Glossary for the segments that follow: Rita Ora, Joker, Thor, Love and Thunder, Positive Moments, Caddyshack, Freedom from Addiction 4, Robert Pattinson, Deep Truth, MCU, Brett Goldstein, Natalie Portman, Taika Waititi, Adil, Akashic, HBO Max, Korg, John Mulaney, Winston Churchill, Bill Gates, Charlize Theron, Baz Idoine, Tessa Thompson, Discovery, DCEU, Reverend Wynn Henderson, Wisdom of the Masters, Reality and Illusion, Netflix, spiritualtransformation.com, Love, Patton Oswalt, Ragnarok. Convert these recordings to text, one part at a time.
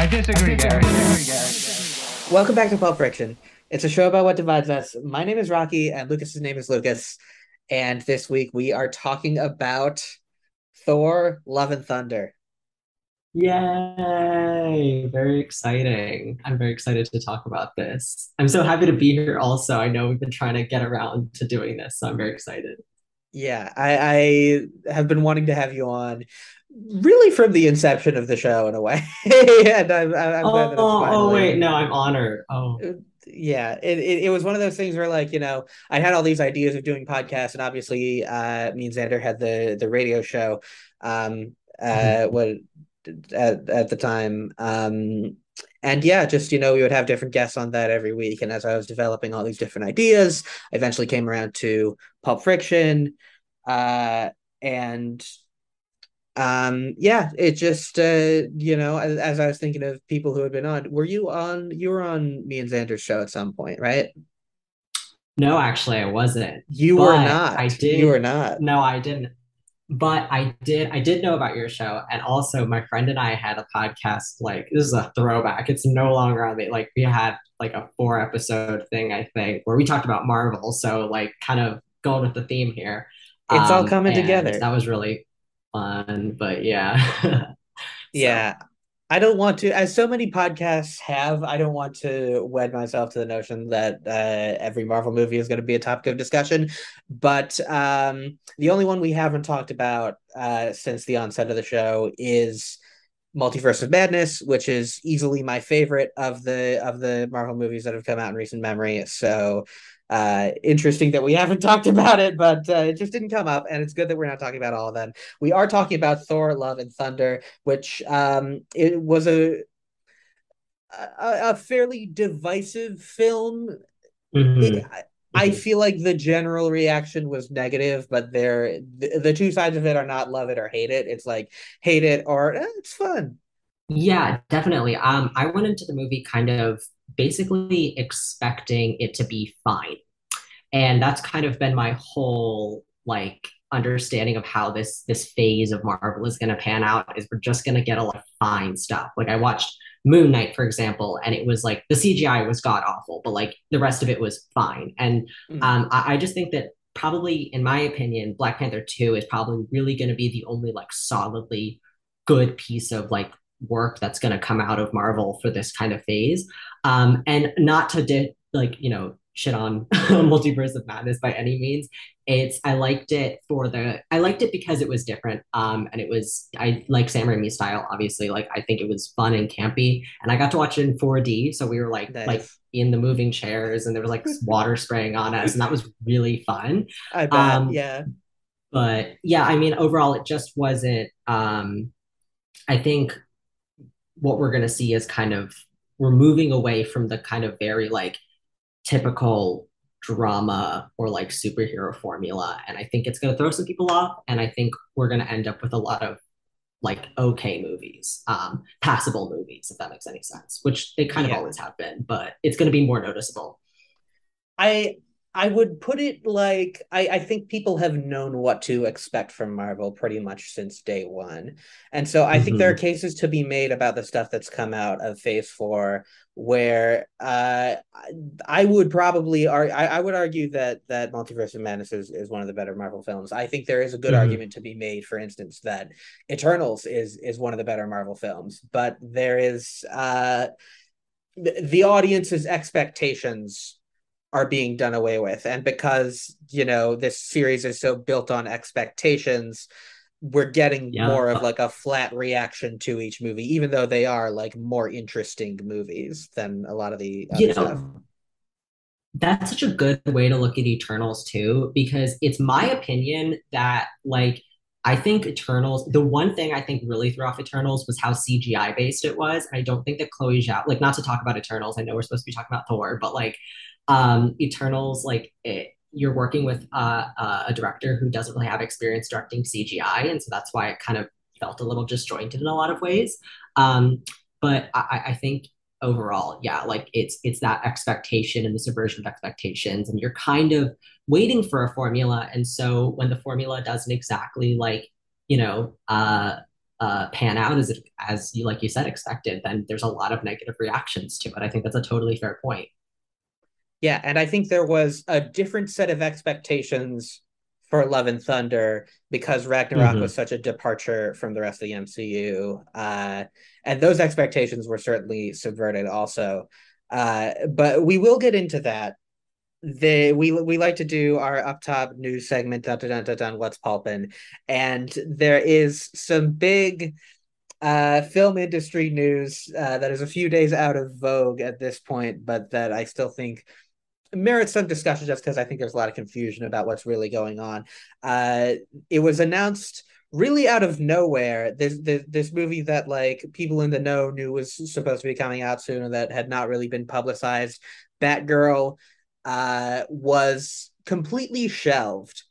I disagree, Gary. Welcome back to Pulp Friction. It's a show about what divides us. My name is Rocky, and Lucas's name is Lucas. And this week we are talking about Thor, Love and Thunder. Yay! Very exciting. I'm very excited to talk about this. I'm so happy to be here also. I know we've been trying to get around to doing this, so I'm very excited. Yeah, I have been wanting to have you on really from the inception of the show in a way. And I'm glad that it's finally... Oh, wait, no, I'm honored. Oh. Yeah, it was one of those things where, like, you know, I had all these ideas of doing podcasts, and obviously me and Xander had the radio show at the time. And yeah, just, you know, we would have different guests on that every week. And as I was developing all these different ideas, I eventually came around to Pulp Friction. Yeah, it just, you know, as I was thinking of people who had been on, you were on me and Xander's show at some point, right? No, actually I wasn't. You were not. No, I didn't. But I did know about your show, and also my friend and I had a podcast. Like, this is a throwback; it's no longer on the... Like, we had like a 4-episode thing, I think, where we talked about Marvel. So, like, kind of going with the theme here. It's all coming together. That was really fun, but yeah, yeah. I don't want to, as so many podcasts have, I don't want to wed myself to the notion that every Marvel movie is going to be a topic of discussion. But the only one we haven't talked about since the onset of the show is Multiverse of Madness, which is easily my favorite of the Marvel movies that have come out in recent memory. So interesting that we haven't talked about it, but it just didn't come up, and it's good that we're not talking about all of them. We are talking about Thor, Love, and Thunder, which it was a fairly divisive film. Mm-hmm. I feel like the general reaction was negative, but the two sides of it are not love it or hate it. It's like hate it or it's fun. Yeah, definitely. I went into the movie kind of basically expecting it to be fine. And that's kind of been my whole, like, understanding of how this phase of Marvel is going to pan out, is we're just going to get a lot of fine stuff. Like, I watched Moon Knight, for example, and it was like the CGI was god awful, but like the rest of it was fine. And I just think that probably, in my opinion, Black Panther 2 is probably really going to be the only like solidly good piece of like work that's going to come out of Marvel for this kind of phase. And not to shit on Multiverse of Madness by any means. I liked it because it was different. And it was, I like Sam Raimi's style, obviously. Like, I think it was fun and campy, and I got to watch it in 4D. So we were like, nice. Like in the moving chairs, and there was like water spraying on us, and that was really fun. I bet, yeah. But yeah, I mean, overall, it just wasn't, I think what we're going to see is kind of, we're moving away from the kind of very like typical drama or like superhero formula, and I think it's going to throw some people off, and I think we're going to end up with a lot of like okay movies, passable movies, if that makes any sense, which they kind of always have been, but it's going to be more noticeable. I would put it like, I think people have known what to expect from Marvel pretty much since day one. And so I think there are cases to be made about the stuff that's come out of Phase 4 where I would argue that Multiverse of Madness is one of the better Marvel films. I think there is a good argument to be made, for instance, that Eternals is one of the better Marvel films. But there is the audience's expectations are being done away with. And because, you know, this series is so built on expectations, we're getting more of like a flat reaction to each movie, even though they are like more interesting movies than a lot of the other stuff. That's such a good way to look at Eternals too, because it's my opinion that, like, I think Eternals, the one thing I think really threw off Eternals was how CGI based it was. I don't think that Chloe Zhao, like, not to talk about Eternals, I know we're supposed to be talking about Thor, but like, Eternals, like, you're working with a director who doesn't really have experience directing CGI, and so that's why it kind of felt a little disjointed in a lot of ways. But I think overall, yeah, like it's that expectation and the subversion of expectations, and you're kind of waiting for a formula. And so when the formula doesn't exactly pan out as you, like you said, expected, then there's a lot of negative reactions to it. I think that's a totally fair point. Yeah, and I think there was a different set of expectations for Love and Thunder because Ragnarok was such a departure from the rest of the MCU. And those expectations were certainly subverted also. But we will get into that. We like to do our up top news segment, What's Pulpin'? And there is some big film industry news that is a few days out of vogue at this point, but that I still think merits some discussion just because I think there's a lot of confusion about what's really going on. It was announced really out of nowhere. This movie that like people in the know knew was supposed to be coming out soon and that had not really been publicized, Batgirl, was completely shelved.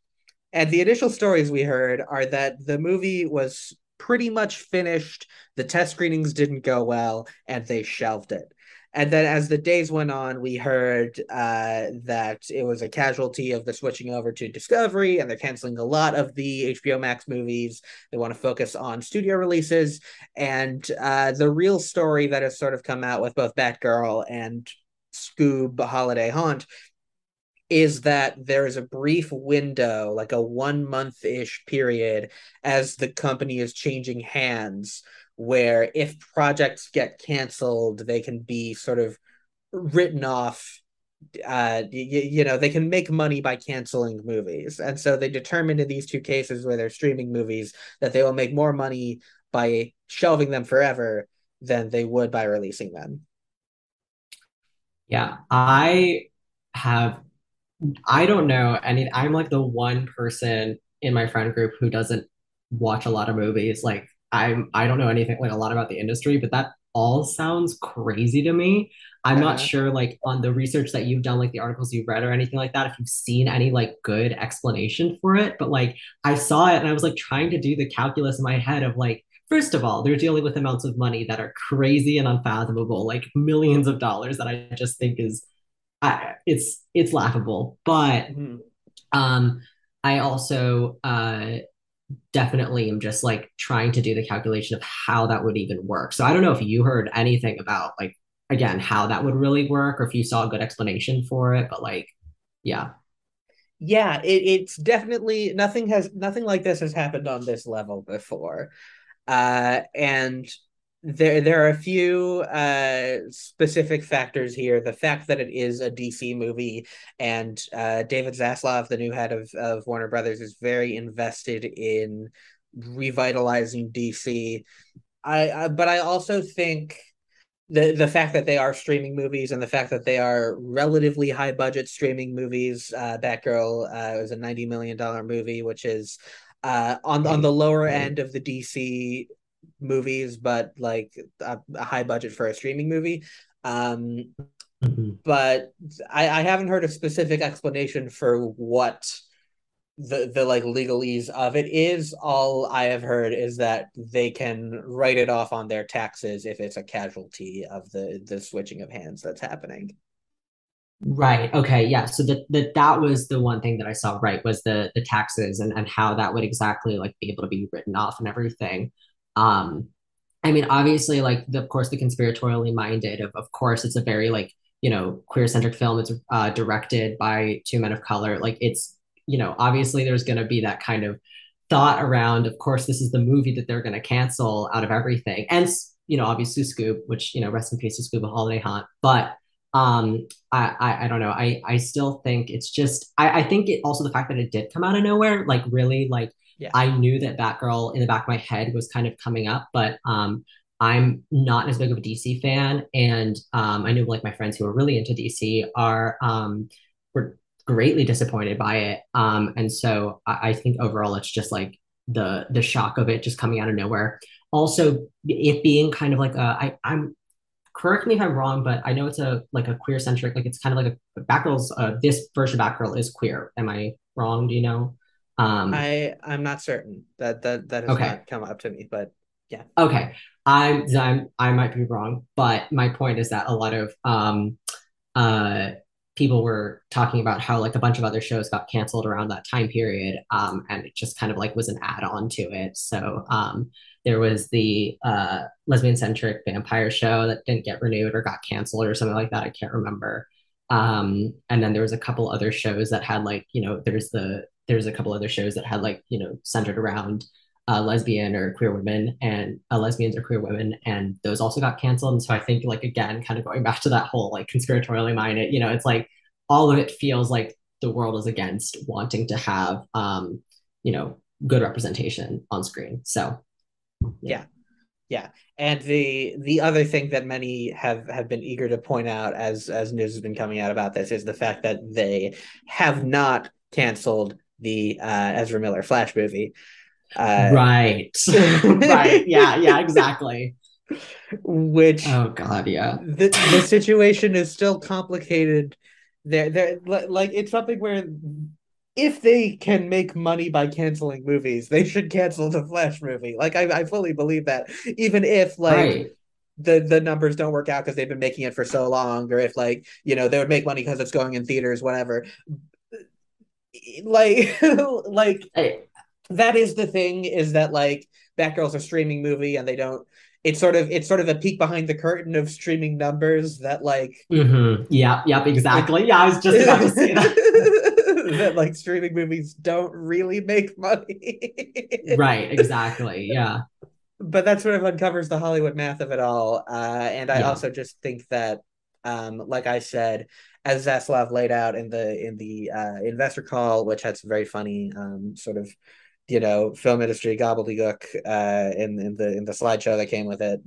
And the initial stories we heard are that the movie was pretty much finished, the test screenings didn't go well, and they shelved it. And then as the days went on, we heard that it was a casualty of the switching over to Discovery, and they're canceling a lot of the HBO Max movies. They want to focus on studio releases. And the real story that has sort of come out with both Batgirl and Scoob Holiday Haunt is that there is a brief window, like a 1-month-ish period, as the company is changing hands, where if projects get canceled, they can be sort of written off. They can make money by canceling movies. And so they determined in these two cases where they're streaming movies that they will make more money by shelving them forever than they would by releasing them. Yeah, I don't know. I'm like the one person in my friend group who doesn't watch a lot of movies. Like I don't know anything, like a lot about the industry, but that all sounds crazy to me. I'm not sure, like on the research that you've done, like the articles you've read or anything like that, if you've seen any like good explanation for it. But like I saw it and I was like trying to do the calculus in my head of like, first of all, they're dealing with amounts of money that are crazy and unfathomable, like millions of dollars that I just think is it's laughable. But I also definitely am just like trying to do the calculation of how that would even work. So I don't know if you heard anything about like, again, how that would really work, or if you saw a good explanation for it, but like, yeah. Yeah, it's definitely nothing like this has happened on this level before. And there are a few specific factors here. The fact that it is a DC movie, and David Zaslav, the new head of Warner Brothers, is very invested in revitalizing DC. But I also think the fact that they are streaming movies, and the fact that they are relatively high budget streaming movies. Batgirl was a $90 million movie, which is on the lower end of the DC movies, but like a high budget for a streaming movie. But I haven't heard a specific explanation for what the like legalese of it is. All I have heard is that they can write it off on their taxes if it's a casualty of the switching of hands that's happening. Right. Okay. Yeah. So that was the one thing that I saw, right, was the taxes and how that would exactly like be able to be written off and everything. I mean, obviously, like, of course, the conspiratorially minded, of course, it's a very like, queer-centric film. It's directed by two men of color. Like it's, obviously there's going to be that kind of thought around, of course, this is the movie that they're going to cancel out of everything. And, obviously Scoob, which, rest in peace to Scoob Holiday Haunt. But I don't know. I still think it's just, I think it also the fact that it did come out of nowhere, like really like, yeah. I knew that Batgirl in the back of my head was kind of coming up, but I'm not as big of a DC fan. And I knew like my friends who are really into DC were greatly disappointed by it. And so I think overall, it's just like the shock of it just coming out of nowhere. Also, it being kind of like, I'm correct me if I'm wrong, but I know it's a queer centric, like it's kind of like a Batgirl's, this version of Batgirl is queer. Am I wrong? Do you know? I'm not certain that has not come up to me, but Yeah. Okay. I might be wrong, but my point is that a lot of people were talking about how like a bunch of other shows got canceled around that time period, and it just kind of like was an add-on to it. So there was the lesbian-centric vampire show that didn't get renewed or got canceled or something like that. I can't remember. And then there was a couple other shows that had like, you know, there's a couple other shows that had like, you know, centered around lesbian or queer women and lesbians or queer women, and those also got canceled. And so I think, like, again, kind of going back to that whole like conspiratorially minded, you know, it's like all of it feels like the world is against wanting to have you know, good representation on screen. So yeah. And the other thing that many have been eager to point out as news has been coming out about this is the fact that they have not canceled the Ezra Miller Flash movie. Right. Yeah, exactly. Which, oh god, yeah. The situation is still complicated. They're like, it's something where if they can make money by canceling movies, they should cancel the Flash movie. Like, I fully believe that, even if like the numbers don't work out because they've been making it for so long, or if like, you know, they would make money because it's going in theaters, whatever. Like, that is the thing, is that like Batgirl's a streaming movie, and they don't, it's sort of a peek behind the curtain of streaming numbers that like, yep, exactly. Yeah, I was just about to say that. That like streaming movies don't really make money. Right, exactly. Yeah. But that sort of uncovers the Hollywood math of it all. And I also just think that, like I said, as Zaslav laid out in the investor call, which had some very funny sort of, you know, film industry gobbledygook in the slideshow that came with it,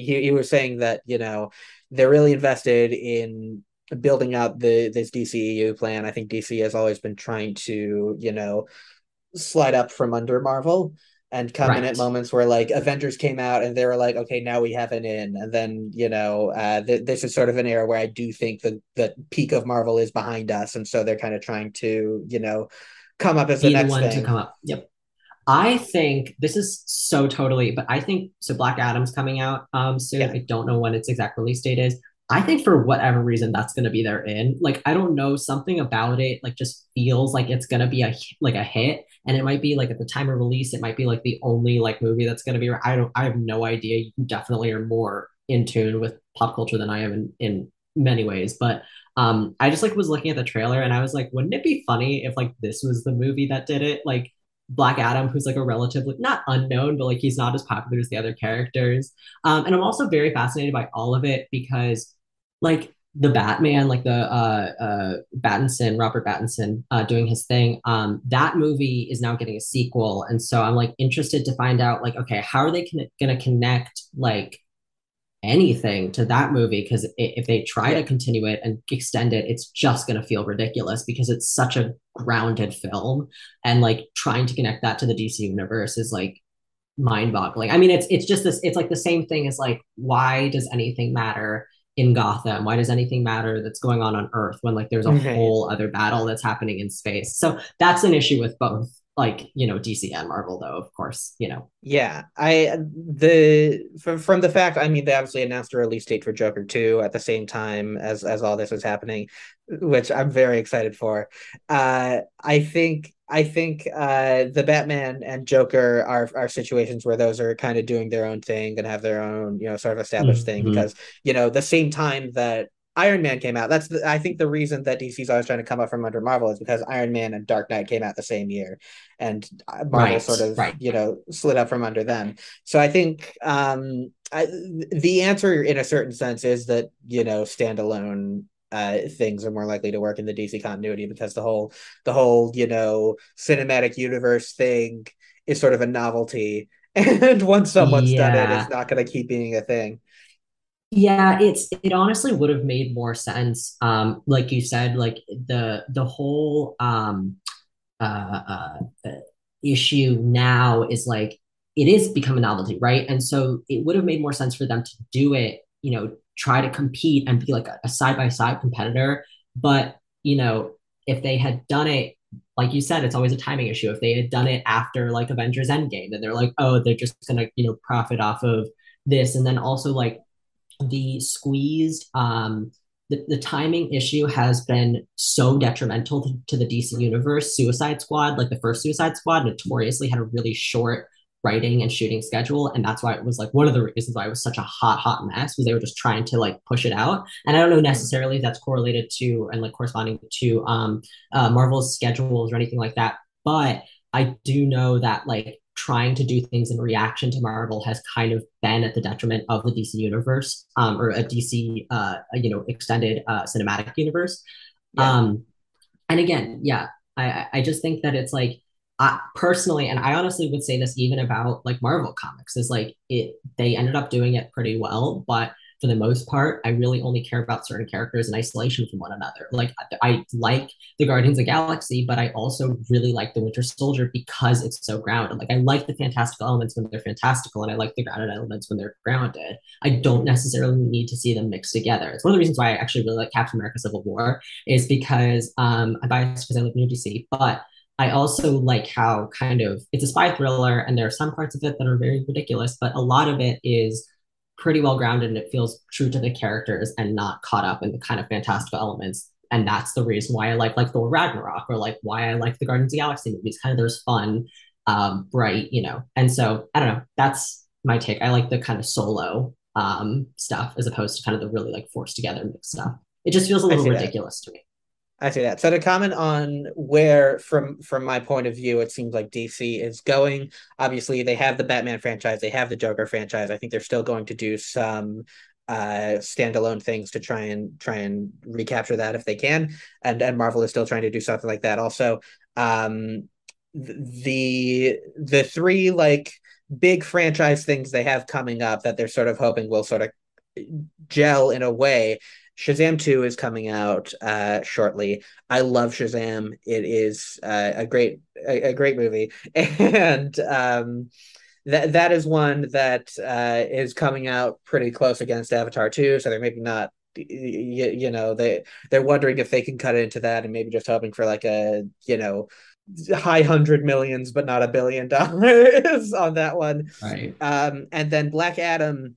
he was saying that, you know, they're really invested in building out this DCEU plan. I think DC has always been trying to, you know, slide up from under Marvel and come in at moments where like Avengers came out and they were like, okay, now we have an in. And then, you know, this is sort of an era where I do think the peak of Marvel is behind us, and so they're kind of trying to, you know, come up as the next one thing. To come up. Yep. I think this is so totally, but I think, so Black Adam's coming out soon. Yeah. I don't know when its exact release date is. I think for whatever reason, that's going to be their in. Like, I don't know, something about it, like, just feels like it's going to be a hit. And it might be like, at the time of release, it might be like the only like movie that's going to be, I have no idea. You definitely are more in tune with pop culture than I am in many ways. But I just like was looking at the trailer and I was like, wouldn't it be funny if like this was the movie that did it? Like Black Adam, who's like a relatively not unknown, but like he's not as popular as the other characters. And I'm also very fascinated by all of it because like the Batman, like the Robert Pattinson doing his thing, that movie is now getting a sequel. And so I'm like interested to find out like, okay, how are they gonna connect like anything to that movie? Because if they try to continue it and extend it, it's just gonna feel ridiculous because it's such a grounded film, and like trying to connect that to the DC universe is like mind-boggling. I mean, it's just this, it's like the same thing as like, why does anything matter in Gotham? Why does anything matter that's going on Earth when like there's a whole other battle that's happening in space? So that's an issue with both, like, you know, DC and Marvel, though, of course, you know. Yeah, from the fact, I mean, they obviously announced a release date for Joker 2 at the same time as all this was happening, which I'm very excited for. I think the Batman and Joker are situations where those are kind of doing their own thing and have their own, you know, sort of established thing, because, you know, the same time that Iron Man came out, I think the reason that DC's always trying to come up from under Marvel is because Iron Man and Dark Knight came out the same year, and Marvel you know, slid up from under them. So I think the answer in a certain sense is that, you know, standalone things are more likely to work in the DC continuity, because the whole you know, cinematic universe thing is sort of a novelty, and once someone's done it's not going to keep being a thing. Yeah, it honestly would have made more sense, like you said, like the whole issue now is like it is become a novelty, right? And so it would have made more sense for them to do it, you know, try to compete and be like a side-by-side competitor. But, you know, if they had done it like you said, it's always a timing issue. If they had done it after like Avengers Endgame, then they're like, oh, they're just gonna, you know, profit off of this. And then also like the squeezed, the timing issue has been so detrimental to the DC universe. Suicide Squad, like the first Suicide Squad, notoriously had a really short writing and shooting schedule, and that's why it was like one of the reasons why it was such a hot mess, was they were just trying to like push it out. And I don't know necessarily if that's correlated to and like corresponding to Marvel's schedules or anything like that, but I do know that like trying to do things in reaction to Marvel has kind of been at the detriment of the DC universe, or a DC you know, extended cinematic universe. Yeah. And again, yeah, I just think that it's like, personally, and I honestly would say this even about like Marvel comics, is like they ended up doing it pretty well, but for the most part, I really only care about certain characters in isolation from one another. Like I like the Guardians of the Galaxy, but I also really like the Winter Soldier because it's so grounded. Like I like the fantastical elements when they're fantastical, and I like the grounded elements when they're grounded. I don't necessarily need to see them mixed together. It's one of the reasons why I actually really like Captain America: Civil War, is because I'm biased because I live near DC, but I also like how kind of it's a spy thriller, and there are some parts of it that are very ridiculous, but a lot of it is pretty well grounded, and it feels true to the characters and not caught up in the kind of fantastical elements. And that's the reason why I like Thor Ragnarok, or like why I like the Guardians of the Galaxy movies. Kind of there's fun, bright, you know. And so I don't know. That's my take. I like the kind of solo stuff as opposed to kind of the really like forced together mixed stuff. It just feels a little ridiculous to me. I see that. So to comment on where, from my point of view, it seems like DC is going, obviously they have the Batman franchise, they have the Joker franchise. I think they're still going to do some standalone things to try and recapture that if they can. And Marvel is still trying to do something like that. Also, the three like big franchise things they have coming up that they're sort of hoping will sort of gel in a way. Shazam 2 is coming out shortly. I love Shazam. It is a great movie, and that is one that is coming out pretty close against Avatar 2. So they're maybe not, you know, they're wondering if they can cut into that, and maybe just hoping for like a, you know, high hundred millions, but not $1 billion on that one. Right. And then Black Adam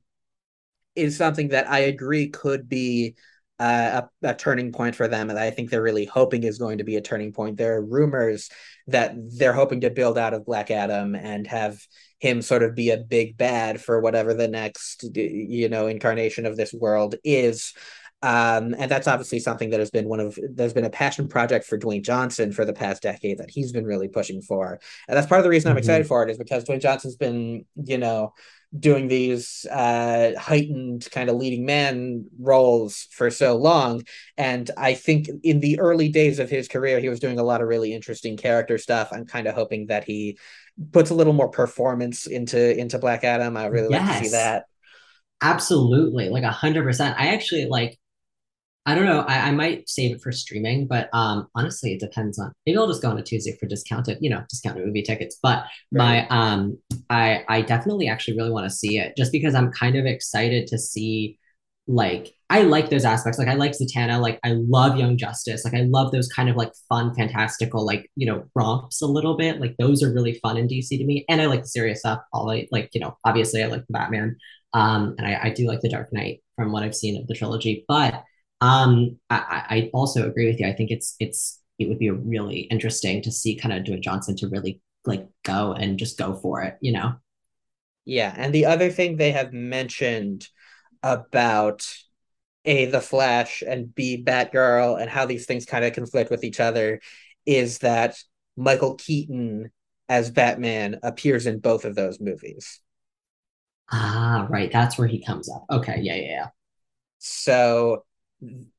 is something that I agree could be a turning point for them, and I think they're really hoping is going to be a turning point. There are rumors that they're hoping to build out of Black Adam and have him sort of be a big bad for whatever the next, you know, incarnation of this world is. And that's obviously something that has been a passion project for Dwayne Johnson for the past decade that he's been really pushing for. And that's part of the reason I'm excited for it, is because Dwayne Johnson's been, you know, doing these heightened kind of leading man roles for so long. And I think in the early days of his career, he was doing a lot of really interesting character stuff. I'm kind of hoping that he puts a little more performance into Black Adam. I really like to see that. Absolutely. Like 100%. I actually like, I don't know. I might save it for streaming, but honestly, it depends on. Maybe I'll just go on a Tuesday for discounted movie tickets. But right. My, I definitely actually really want to see it, just because I'm kind of excited to see. Like, I like those aspects. Like, I like Zatanna. Like, I love Young Justice. Like, I love those kind of like fun, fantastical, like, you know, romps a little bit. Like, those are really fun in DC to me. And I like the serious stuff. Obviously, I like the Batman, and I do like the Dark Knight from what I've seen of the trilogy, but. I also agree with you. I think it would be really interesting to see kind of Dwayne Johnson to really like go and just go for it, you know? Yeah. And the other thing they have mentioned about A, the Flash, and B, Batgirl, and how these things kind of conflict with each other, is that Michael Keaton as Batman appears in both of those movies. Ah, right. That's where he comes up. Okay. Yeah. So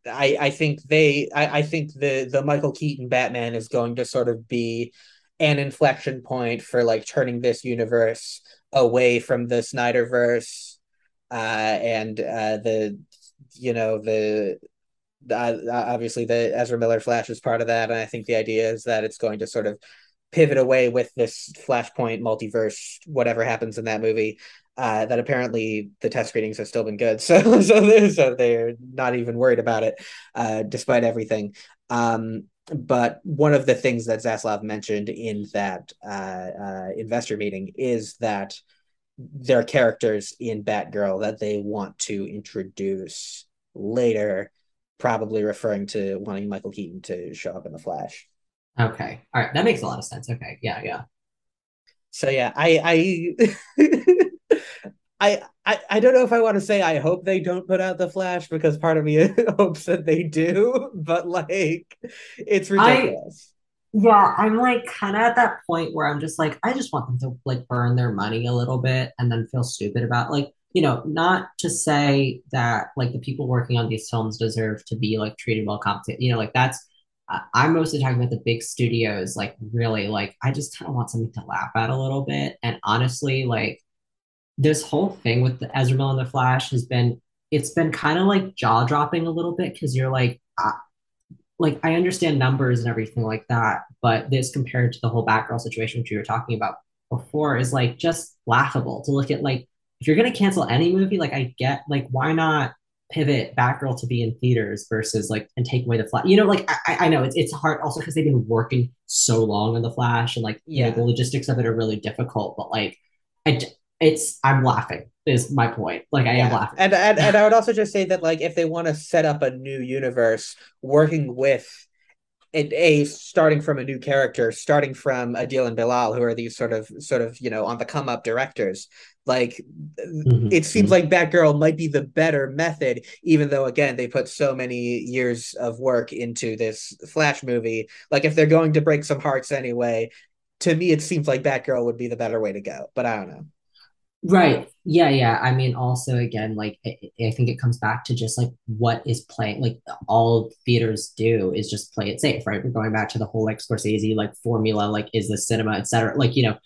I think the Michael Keaton Batman is going to sort of be an inflection point for like turning this universe away from the Snyderverse, obviously the Ezra Miller Flash is part of that, and I think the idea is that it's going to sort of pivot away with this Flashpoint multiverse, whatever happens in that movie. That apparently the test screenings have still been good, so they're not even worried about it, despite everything. But one of the things that Zaslav mentioned in that investor meeting is that there are characters in Batgirl that they want to introduce later, probably referring to wanting Michael Keaton to show up in The Flash. Okay. All right. That makes a lot of sense. Okay. Yeah. Yeah. So yeah, I don't know if I want to say I hope they don't put out The Flash, because part of me hopes that they do, but like, it's ridiculous. I'm like kind of at that point where I'm just like, I just want them to like burn their money a little bit and then feel stupid about, like, you know, not to say that like the people working on these films deserve to be like treated well compensated, you know, like that's, I'm mostly talking about the big studios, like really, like I just kind of want something to laugh at a little bit. And honestly, like, this whole thing with the Ezra Miller and The Flash has been, it's been kind of like jaw-dropping a little bit, because you're like, like I understand numbers and everything like that, but this compared to the whole Batgirl situation, which you were talking about before, is like just laughable to look at. Like, if you're going to cancel any movie, like I get, like, why not pivot Batgirl to be in theaters versus like, and take away The Flash, you know, like I know it's hard also because they've been working so long on The Flash, and like, you know, the logistics of it are really difficult, but like, I'm laughing is my point. Like, I am laughing. And I would also just say that, like, if they want to set up a new universe, working with starting from a new character, starting from Adil and Bilal, who are these sort of, you know, on the come up directors, like, it seems like Batgirl might be the better method, even though, again, they put so many years of work into this Flash movie. Like, if they're going to break some hearts anyway, to me, it seems like Batgirl would be the better way to go, but I don't know. Right. Yeah. Yeah. I mean, also, again, like, I think it comes back to just like what is playing, like all theaters do is just play it safe, right? We're going back to the whole like Scorsese, like formula, like is this cinema, et cetera. Like, you know,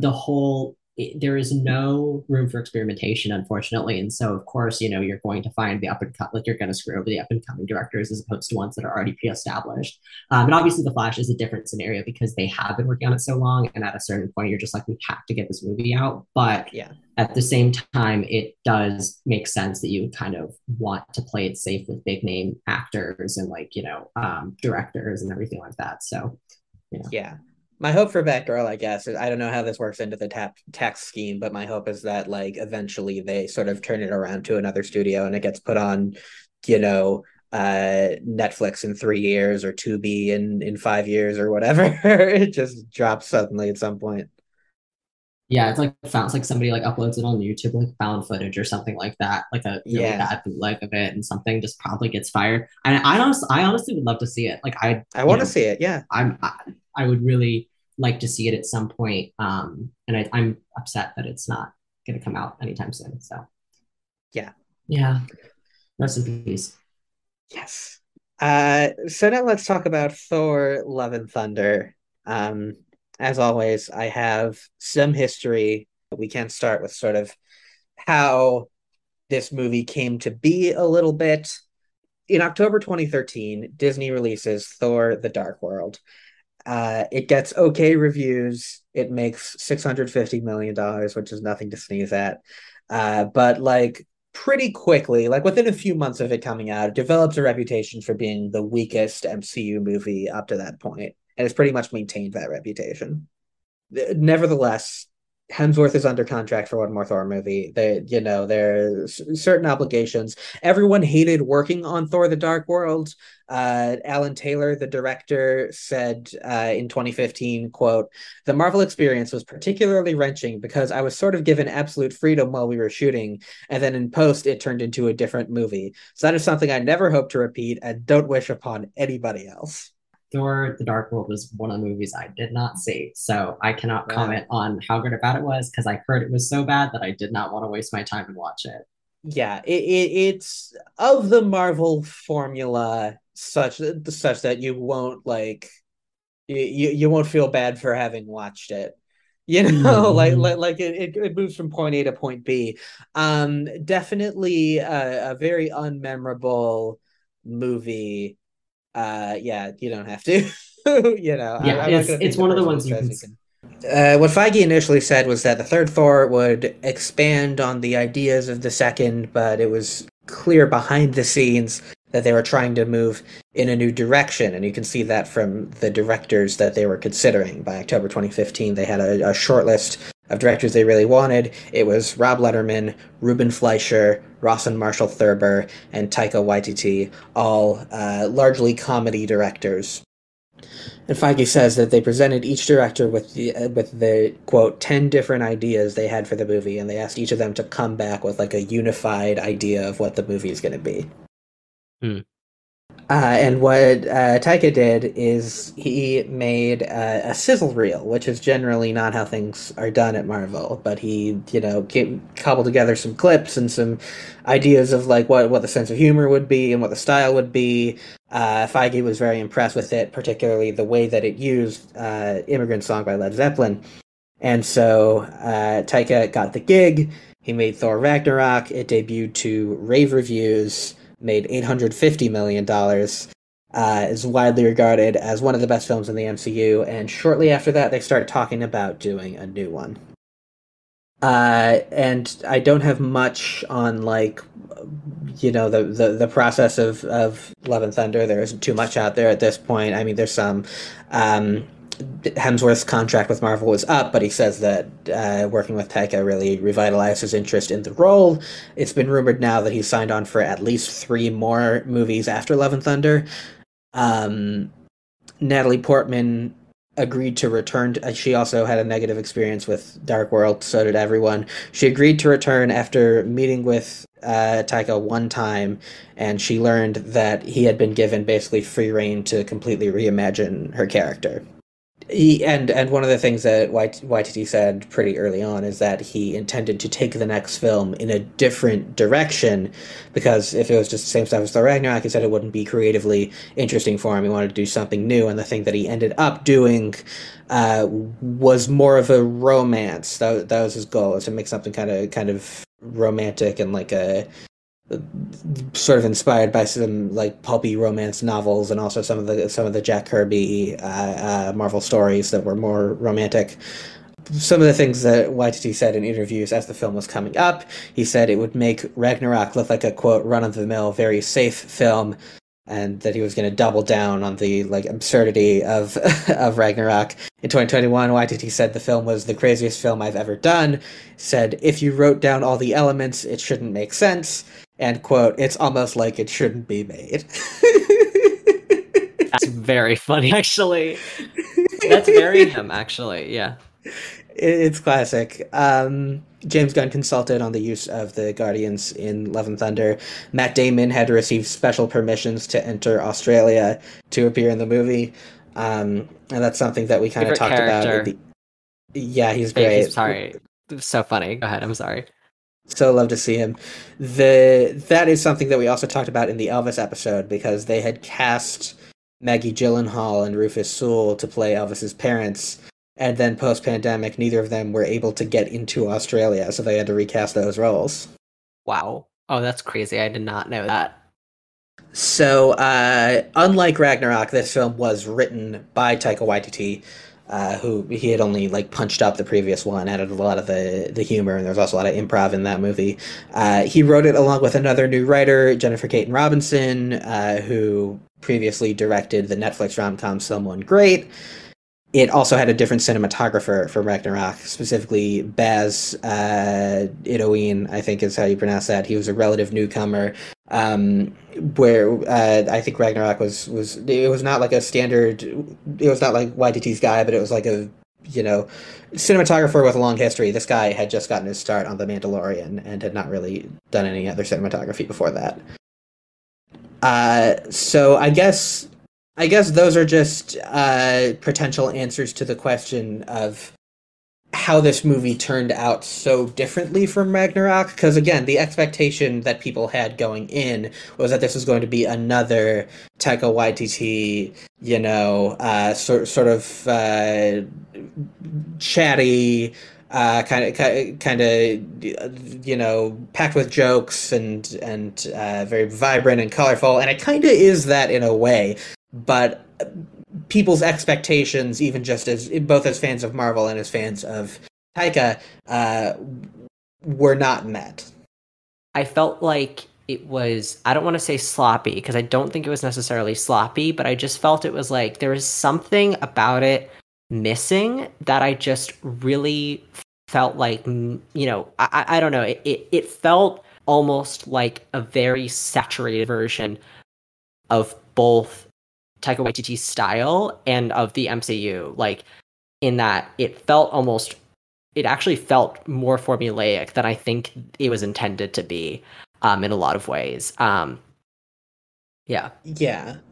the whole, there is no room for experimentation, unfortunately. And so of course, you know, you're going to find the up and cut, like you're going to screw over the up and coming directors as opposed to ones that are already pre-established. And obviously The Flash is a different scenario because they have been working on it so long. And at a certain point, you're just like, we have to get this movie out. But yeah, at the same time, it does make sense that you kind of want to play it safe with big name actors and like, you know, directors and everything like that. So, you know. Yeah. My hope for Batgirl, I guess, is, I don't know how this works into the tax scheme, but my hope is that like eventually they sort of turn it around to another studio and it gets put on, you know, Netflix in 3 years or Tubi in 5 years or whatever. It just drops suddenly at some point. Yeah, it's like somebody like uploads it on YouTube, like found footage or something like that, like a bad bootleg of it, and something just probably gets fired. And I honestly would love to see it. Like I want to see it. Yeah, I would really like to see it at some point, and I'm upset that it's not going to come out anytime soon. So, yeah, rest in peace. Yes. So now let's talk about Thor: Love and Thunder. As always, I have some history. We can start with sort of how this movie came to be a little bit. In October 2013, Disney releases Thor: The Dark World. It gets okay reviews. It makes $650 million, which is nothing to sneeze at. But like pretty quickly, like within a few months of it coming out, it develops a reputation for being the weakest MCU movie up to that point. And it's pretty much maintained that reputation. Nevertheless, Hemsworth is under contract for one more Thor movie. There's certain obligations. Everyone hated working on Thor: The Dark World. Alan Taylor, the director, said in 2015, quote, "The Marvel experience was particularly wrenching because I was sort of given absolute freedom while we were shooting, and then in post it turned into a different movie. So that is something I never hope to repeat and don't wish upon anybody else." Thor: The Dark World was one of the movies I did not see, so I cannot comment on how good or bad it was, because I heard it was so bad that I did not want to waste my time and watch it. Yeah, it's of the Marvel formula such that you won't like you won't feel bad for having watched it. You know, like it moves from point A to point B. Definitely a very unmemorable movie. You don't have to. You know, yeah, it's one of the ones you can. What Feige initially said was that the third Thor would expand on the ideas of the second, but it was clear behind the scenes that they were trying to move in a new direction. And you can see that from the directors that they were considering. By October 2015, they had a short list of directors they really wanted. It was Rob Letterman, Ruben Fleischer, Rawson Marshall Thurber, and Taika Waititi, all largely comedy directors. And Feige says that they presented each director with the quote 10 different ideas they had for the movie, and they asked each of them to come back with like a unified idea of what the movie is going to be. And what Taika did is he made a sizzle reel, which is generally not how things are done at Marvel. But he, cobbled together some clips and some ideas of like what the sense of humor would be and what the style would be. Feige was very impressed with it, particularly the way that it used Immigrant Song by Led Zeppelin. And so Taika got the gig. He made Thor Ragnarok. It debuted to rave reviews, made $850 million, is widely regarded as one of the best films in the MCU, and shortly after that, they start talking about doing a new one. And I don't have much on, the process of Love and Thunder. There isn't too much out there at this point. I mean, there's some... Hemsworth's contract with Marvel was up, but he says that working with Taika really revitalized his interest in the role. It's been rumored now that he's signed on for at least 3 more movies after Love and Thunder. Natalie Portman agreed to return. She also had a negative experience with Dark World, so did everyone. She agreed to return after meeting with Taika one time, and she learned that he had been given basically free rein to completely reimagine her character. And one of the things that Waititi said pretty early on is that he intended to take the next film in a different direction, because if it was just the same stuff as Thor Ragnarok, he said it wouldn't be creatively interesting for him. He wanted to do something new, and the thing that he ended up doing was more of a romance. That was his goal, was to make something kind of romantic and like a sort of inspired by some like pulpy romance novels, and also some of the Jack Kirby Marvel stories that were more romantic. Some of the things that Waititi said in interviews as the film was coming up, he said it would make Ragnarok look like a quote run-of-the-mill, very safe film, and that he was going to double down on the like absurdity of Ragnarok. In 2021, Waititi said the film was the craziest film I've ever done, said if you wrote down all the elements, it shouldn't make sense, and quote, it's almost like it shouldn't be made. That's very funny, actually. That's very him, actually, yeah. It's classic. James Gunn consulted on the use of the Guardians in Love and Thunder. Matt Damon had received special permissions to enter Australia to appear in the movie. And that's something that we kind of talked about. Yeah, he's great. Sorry. So funny. Go ahead. I'm sorry. So love to see him. That is something that we also talked about in the Elvis episode, because they had cast Maggie Gyllenhaal and Rufus Sewell to play Elvis's parents. And then post-pandemic, neither of them were able to get into Australia, so they had to recast those roles. Wow. Oh, that's crazy. I did not know that. So, unlike Ragnarok, this film was written by Taika Waititi, who he had only punched up the previous one, added a lot of the humor, and there was also a lot of improv in that movie. He wrote it along with another new writer, Jennifer Caton Robinson, who previously directed the Netflix rom-com Someone Great. It also had a different cinematographer for Ragnarok, specifically Baz Idoine, I think is how you pronounce that. He was a relative newcomer, where I think Ragnarok was it was not like a standard, it was not like YTT's guy, but it was like a, cinematographer with a long history. This guy had just gotten his start on The Mandalorian and had not really done any other cinematography before that. So I guess those are just potential answers to the question of how this movie turned out so differently from Ragnarok. Because, again, the expectation that people had going in was that this was going to be another Taika Waititi, sort of chatty, kind of, packed with jokes and very vibrant and colorful. And it kind of is that in a way. But people's expectations, even just as both as fans of Marvel and as fans of Taika, were not met. I felt like it was, I don't want to say sloppy because I don't think it was necessarily sloppy, but I just felt it was like there was something about it missing that I just really felt like, you know, I don't know. It felt almost like a very saturated version of both Taika Waititi's style and of the MCU, like in that it actually felt more formulaic than I think it was intended to be in a lot of ways. Yeah. The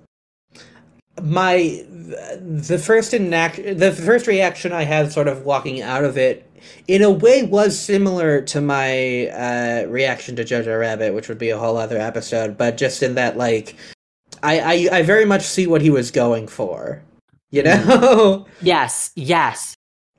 first reaction I had sort of walking out of it in a way was similar to my reaction to Jojo Rabbit, which would be a whole other episode, but just in that, like, I very much see what he was going for, you know? Yes.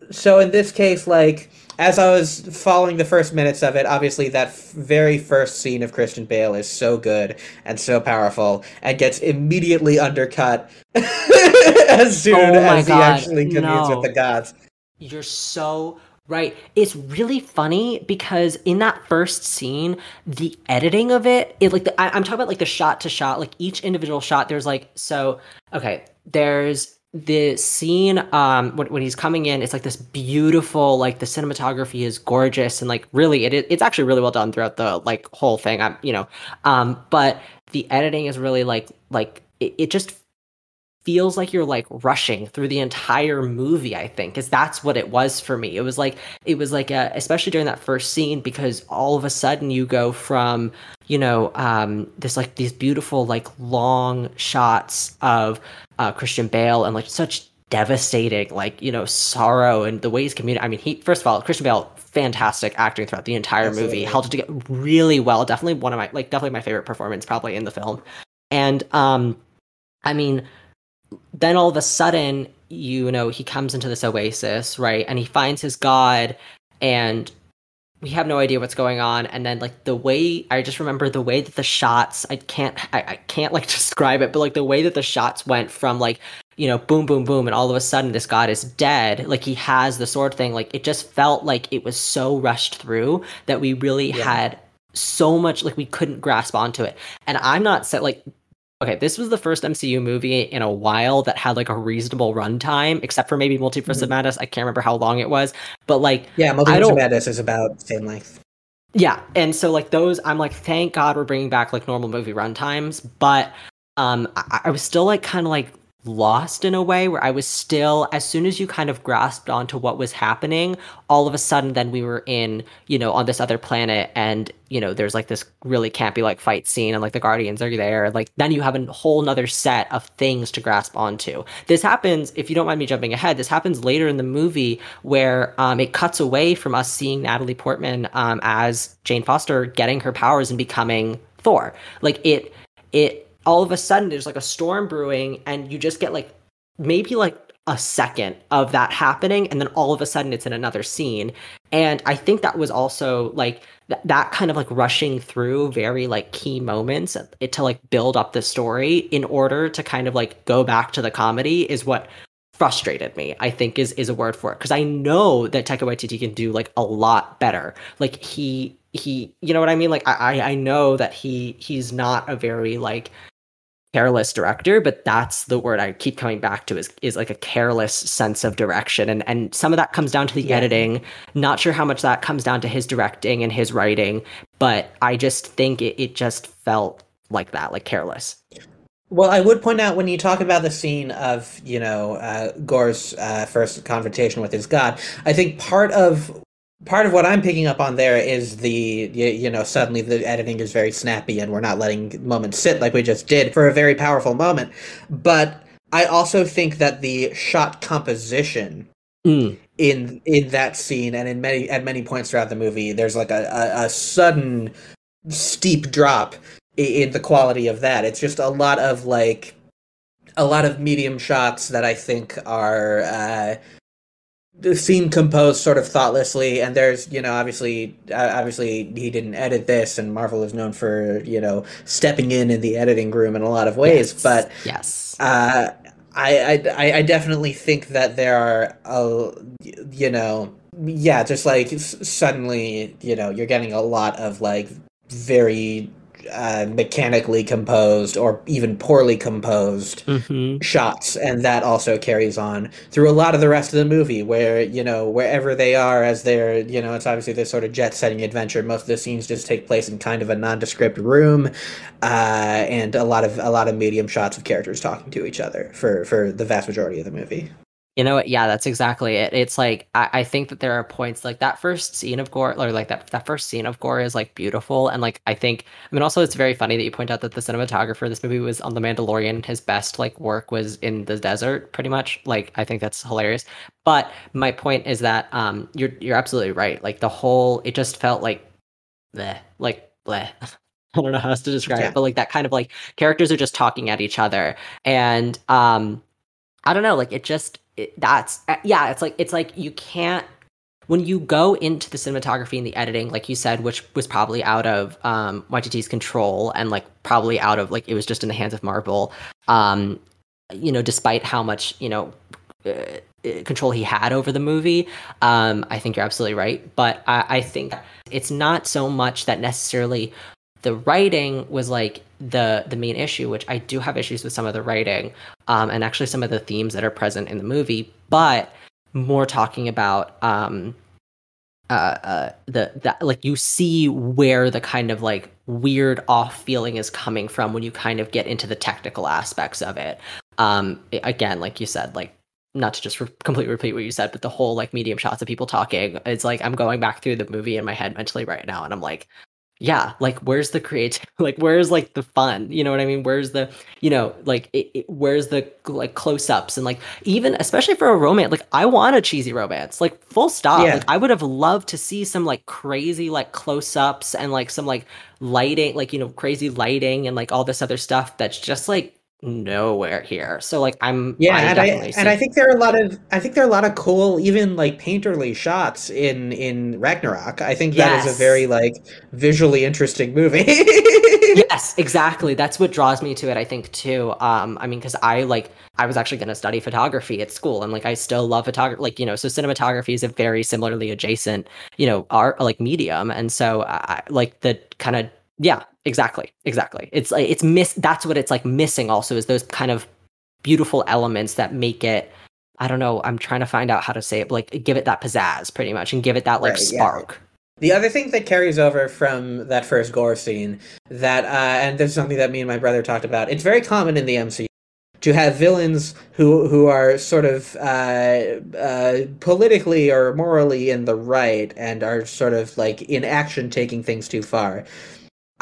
So in this case, like, as I was following the first minutes of it, obviously that very first scene of Christian Bale is so good and so powerful and gets immediately undercut as soon as he actually communes with the gods. You're so right. It's really funny because in that first scene, the editing of it like I'm talking about like the shot to shot, like each individual shot. There's like, there's the scene when he's coming in, it's like this beautiful, like the cinematography is gorgeous and like really it's actually really well done throughout the like whole thing. But the editing is really like it just feels like you're like rushing through the entire movie, I think, because that's what it was for me. It was like especially during that first scene, because all of a sudden you go from, you know, there's like these beautiful like long shots of Christian Bale and like such devastating, like, you know, sorrow and the way he's communicating. I mean, Christian Bale, fantastic acting throughout the entire movie, held it together really well. Definitely my favorite performance probably in the film. And I mean, then all of a sudden, you know, he comes into this oasis, right? And he finds his god, and we have no idea what's going on. And then, like, the way, I just remember the way that the shots, I can't like describe it, but like the way that the shots went from like, you know, boom, boom, boom, and all of a sudden this god is dead. Like, he has the sword thing. Like, it just felt like it was so rushed through that we really had so much, like, we couldn't grasp onto it. And I'm not set, like, okay, this was the first MCU movie in a while that had like a reasonable runtime, except for maybe Multiverse of Madness. I can't remember how long it was, but like, yeah, Multiverse of Madness is about the same length. Yeah, and so like those, I'm like, thank God we're bringing back like normal movie runtimes, but I was still like kind of like lost in a way where I was still, as soon as you kind of grasped onto what was happening, all of a sudden then we were in, you know, on this other planet, and, you know, there's like this really campy like fight scene and like the Guardians are there, like then you have a whole nother set of things to grasp onto. This happens, if you don't mind me jumping ahead, this happens later in the movie where it cuts away from us seeing Natalie Portman as Jane Foster getting her powers and becoming Thor. Like it all of a sudden there's like a storm brewing, and you just get like maybe like a second of that happening, and then all of a sudden it's in another scene. And I think that was also like that kind of like rushing through very like key moments to like build up the story in order to kind of like go back to the comedy is what frustrated me, I think is a word for it. Because I know that Taika Waititi can do like a lot better. Like he you know what I mean? Like I know that he's not a very like careless director, but that's the word I keep coming back to is like a careless sense of direction, and some of that comes down to the editing. Not sure how much that comes down to his directing and his writing, but I just think it just felt like that, like careless. Well, I would point out when you talk about the scene of, you know, Gore's first confrontation with his god, I think part of what I'm picking up on there is the, you know, suddenly the editing is very snappy and we're not letting moments sit like we just did for a very powerful moment. But I also think that the shot composition in that scene and at many points throughout the movie, there's like a sudden steep drop in the quality of that. It's just a lot of medium shots that I think are seem composed sort of thoughtlessly, and there's, you know, obviously he didn't edit this, and Marvel is known for, you know, stepping in the editing room in a lot of ways. Yes. But yes, I definitely think that there are you know, yeah, just like suddenly, you know, you're getting a lot of like very mechanically composed or even poorly composed shots, and that also carries on through a lot of the rest of the movie, where, you know, wherever they are, as they're, you know, it's obviously this sort of jet-setting adventure. Most of the scenes just take place in kind of a nondescript room, and a lot of medium shots of characters talking to each other for the vast majority of the movie. You know what? Yeah, that's exactly it. It's like, I think that there are points like that first scene of gore, or like that first scene of gore is like beautiful. And like, I mean, also it's very funny that you point out that the cinematographer, this movie was on The Mandalorian. His best like work was in the desert, pretty much. Like, I think that's hilarious. But my point is that you're absolutely right. Like the whole, it just felt like bleh, I don't know how else to describe it, but like that kind of like characters are just talking at each other. And I don't know, like it just, it's like you can't, when you go into the cinematography and the editing, like you said, which was probably out of Waititi's control, and like probably out of like, it was just in the hands of Marvel, you know, despite how much, you know, control he had over the movie. I think you're absolutely right. But I think it's not so much that necessarily the writing was like the main issue, which I do have issues with some of the writing, and actually some of the themes that are present in the movie, but more talking about the like you see where the kind of like weird off feeling is coming from when you kind of get into the technical aspects of it. Again, like you said, like not to just completely repeat what you said, but the whole like medium shots of people talking, it's like I'm going back through the movie in my head mentally right now, and I'm like, yeah, like where's the creative, like where's like the fun, you know what I mean? Where's the, you know, like where's the like close-ups, and like even especially for a romance, like I want a cheesy romance, like full stop. Yeah. Like I would have loved to see some like crazy like close-ups and like some like lighting, like, you know, crazy lighting and like all this other stuff that's just like nowhere here. So like I think there are a lot of cool, even like painterly shots in Ragnarok. I think that is a very like visually interesting movie. Yes, exactly. That's what draws me to it, I think, too. I mean, because I was actually going to study photography at school, and like I still love photography. Like, you know, so cinematography is a very similarly adjacent, you know, art like medium, and so I like the kind of exactly. It's that's what it's like missing also, is those kind of beautiful elements that make it, I don't know, I'm trying to find out how to say it, like give it that pizzazz pretty much, and give it that like spark. Yeah. The other thing that carries over from that first gore scene that, and there's something that me and my brother talked about, it's very common in the MCU to have villains who are sort of politically or morally in the right and are sort of like in action taking things too far.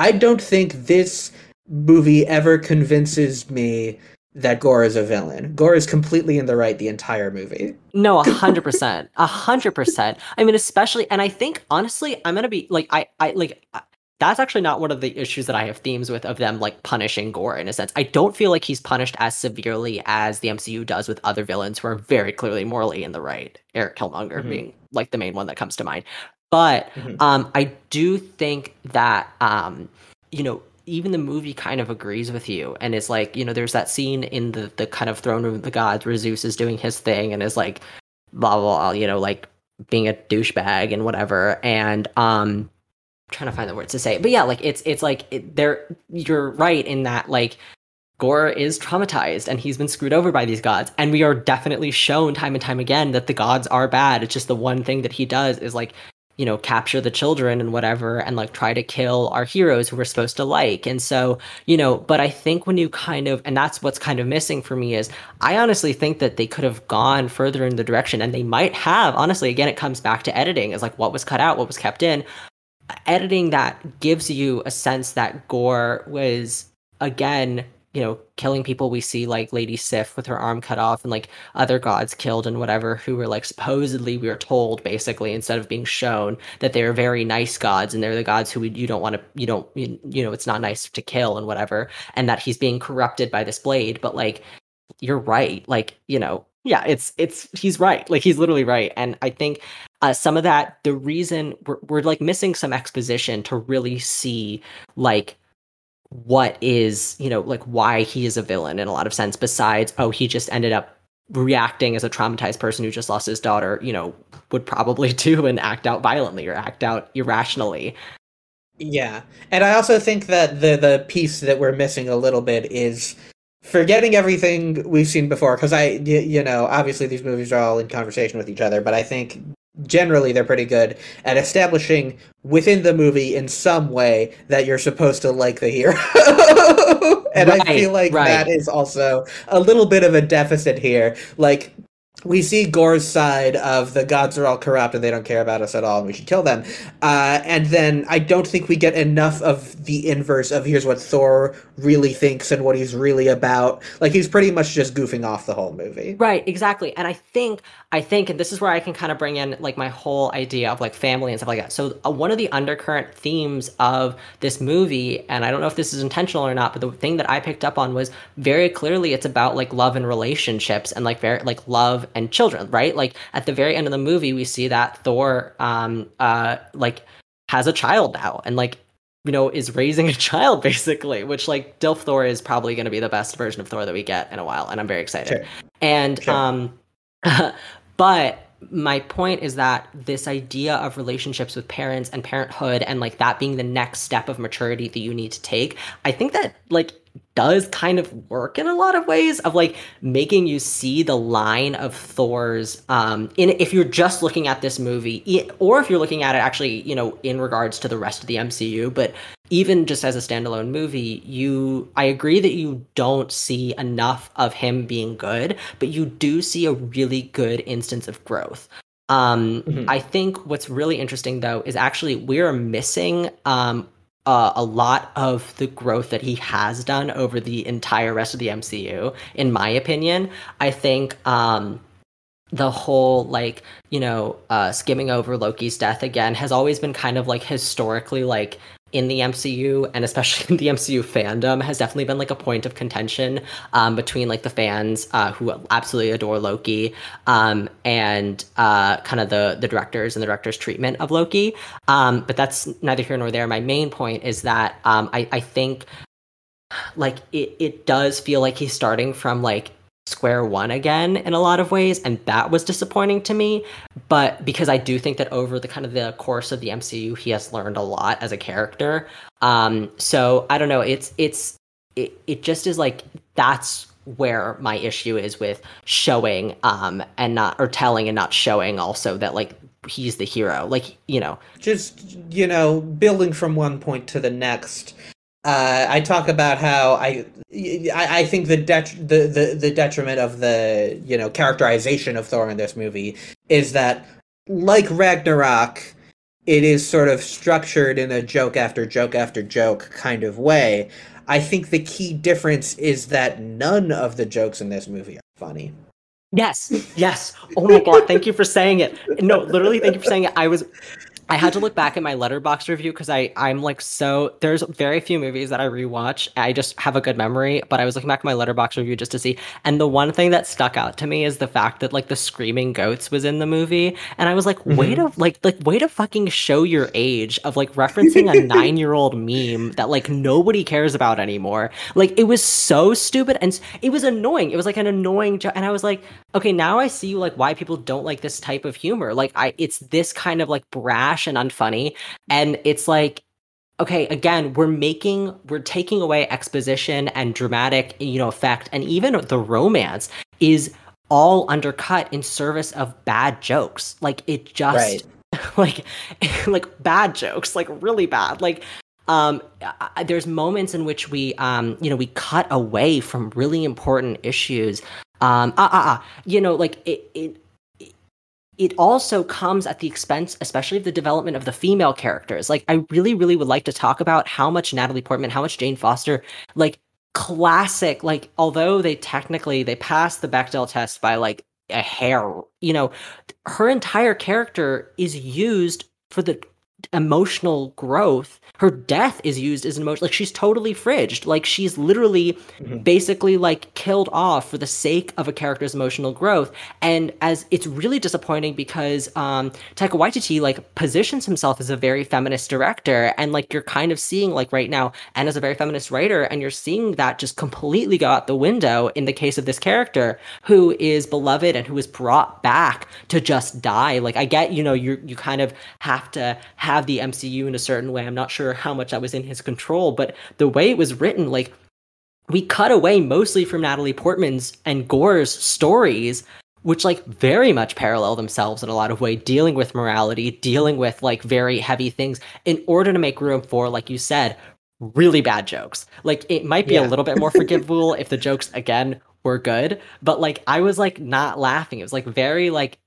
I don't think this movie ever convinces me that Gore is a villain. Gore is completely in the right the entire movie. No, 100%. 100%. I mean, especially, and I think, honestly, I'm going to be, like, that's actually not one of the issues that I have themes with, of them like punishing Gore in a sense. I don't feel like he's punished as severely as the MCU does with other villains who are very clearly morally in the right. Eric Killmonger being like the main one that comes to mind. But I do think that, you know, even the movie kind of agrees with you. And it's like, you know, there's that scene in the kind of throne room of the gods where Zeus is doing his thing and is like, blah, blah, blah, you know, like being a douchebag and whatever. And I'm trying to find the words to say it. But yeah, like you're right in that, like, Gore is traumatized and he's been screwed over by these gods, and we are definitely shown time and time again that the gods are bad. It's just the one thing that he does is like, you know, capture the children and whatever, and like try to kill our heroes who we're supposed to like. And so, you know, but I think when you kind of, and that's what's kind of missing for me, is I honestly think that they could have gone further in the direction, and they might have, honestly, again, it comes back to editing, is like what was cut out, what was kept in. Editing that gives you a sense that Gore was, again, you know, killing people. We see like Lady Sif with her arm cut off, and like other gods killed and whatever, who were like, supposedly, we were told basically, instead of being shown, that they're very nice gods, and they're the gods who you don't want to, you know, it's not nice to kill and whatever, and that he's being corrupted by this blade. But like, you're right. Like, you know, yeah, he's right. Like, he's literally right. And I think some of that, the reason we're like missing some exposition to really see like, what is, you know, like why he is a villain in a lot of sense, besides, oh, he just ended up reacting as a traumatized person who just lost his daughter, you know, would probably do and act out violently or act out irrationally. Yeah. And I also think that the piece that we're missing a little bit is forgetting everything we've seen before, because obviously these movies are all in conversation with each other, but I think generally they're pretty good at establishing within the movie in some way that you're supposed to like the hero. And right, I feel like that is also a little bit of a deficit here. Like, we see Gore's side of the gods are all corrupt and they don't care about us at all and we should kill them. And then I don't think we get enough of the inverse of here's what Thor really thinks and what he's really about. Like, he's pretty much just goofing off the whole movie. Right, exactly. And I think, and this is where I can kind of bring in like my whole idea of like family and stuff like that. So one of the undercurrent themes of this movie, and I don't know if this is intentional or not, but the thing that I picked up on was very clearly it's about like love and relationships and like very like love and children, right? Like at the very end of the movie, we see that Thor, like has a child now and like, you know, is raising a child basically, which like Dilf Thor is probably going to be the best version of Thor that we get in a while. And I'm very excited. Sure. And, sure. But my point is that this idea of relationships with parents and parenthood and like that being the next step of maturity that you need to take, I think that like does kind of work in a lot of ways of like making you see the line of Thor's in if you're just looking at this movie or if you're looking at it actually, you know, in regards to the rest of the MCU, but even just as a standalone movie, I agree that you don't see enough of him being good, but you do see a really good instance of growth. I think what's really interesting though is actually we're missing a lot of the growth that he has done over the entire rest of the MCU, in my opinion. I think the whole, like, you know, skimming over Loki's death again has always been kind of, like, historically, like, in the MCU, and especially in the MCU fandom, has definitely been, like, a point of contention between, like, the fans who absolutely adore Loki and kind of the directors and the director's treatment of Loki. But that's neither here nor there. My main point is that I think, like, it does feel like he's starting from, like, square one again in a lot of ways, and that was disappointing to me, but because I do think that over the kind of the course of the MCU he has learned a lot as a character, so I don't know, it just is like that's where my issue is with showing and not, or telling and not showing also that like he's the hero, like, you know, just, you know, building from one point to the next. I talk about how I think the detriment of the, you know, characterization of Thor in this movie is that, like Ragnarok, it is sort of structured in a joke after joke after joke kind of way. I think the key difference is that none of the jokes in this movie are funny. Yes. Oh my God, thank you for saying it. No, literally, thank you for saying it. I had to look back at my Letterboxd review because I'm like, so there's very few movies that I rewatch. I just have a good memory, but I was looking back at my Letterboxd review just to see. And the one thing that stuck out to me is the fact that like the screaming goats was in the movie. And I was like, way to fucking show your age of like referencing a 9-year-old meme that like nobody cares about anymore. Like it was so stupid and it was annoying. It was like an annoying joke. And I was like, okay, now I see like why people don't like this type of humor. Like it's this kind of like brash and unfunny, and it's like, okay, again, we're taking away exposition and dramatic, you know, effect, and even the romance is all undercut in service of bad jokes. Like it just like bad jokes, like really bad. Like there's moments in which we you know, we cut away from really important issues. You know, like it also comes at the expense, especially of the development of the female characters. Like, I really, really would like to talk about how much Natalie Portman, how much Jane Foster, like, classic, like, although they passed the Bechdel test by, like, a hair, you know, her entire character is used for the emotional growth. Her death is used as an emotion. Like, she's totally fridged. Like, she's literally basically, like, killed off for the sake of a character's emotional growth. And as it's really disappointing because Taika Waititi, like, positions himself as a very feminist director. And, like, you're kind of seeing, like, right now, and as a very feminist writer, and you're seeing that just completely go out the window in the case of this character who is beloved and who is brought back to just die. Like, I get, you know, you kind of have to have the MCU in a certain way. I'm not sure how much that was in his control, but the way it was written, like, we cut away mostly from Natalie Portman's and Gore's stories, which like very much parallel themselves in a lot of way, dealing with morality, dealing with like very heavy things in order to make room for, like you said, really bad jokes. Like it might be a little bit more forgivable if the jokes again were good, but like I was like not laughing. It was like very like,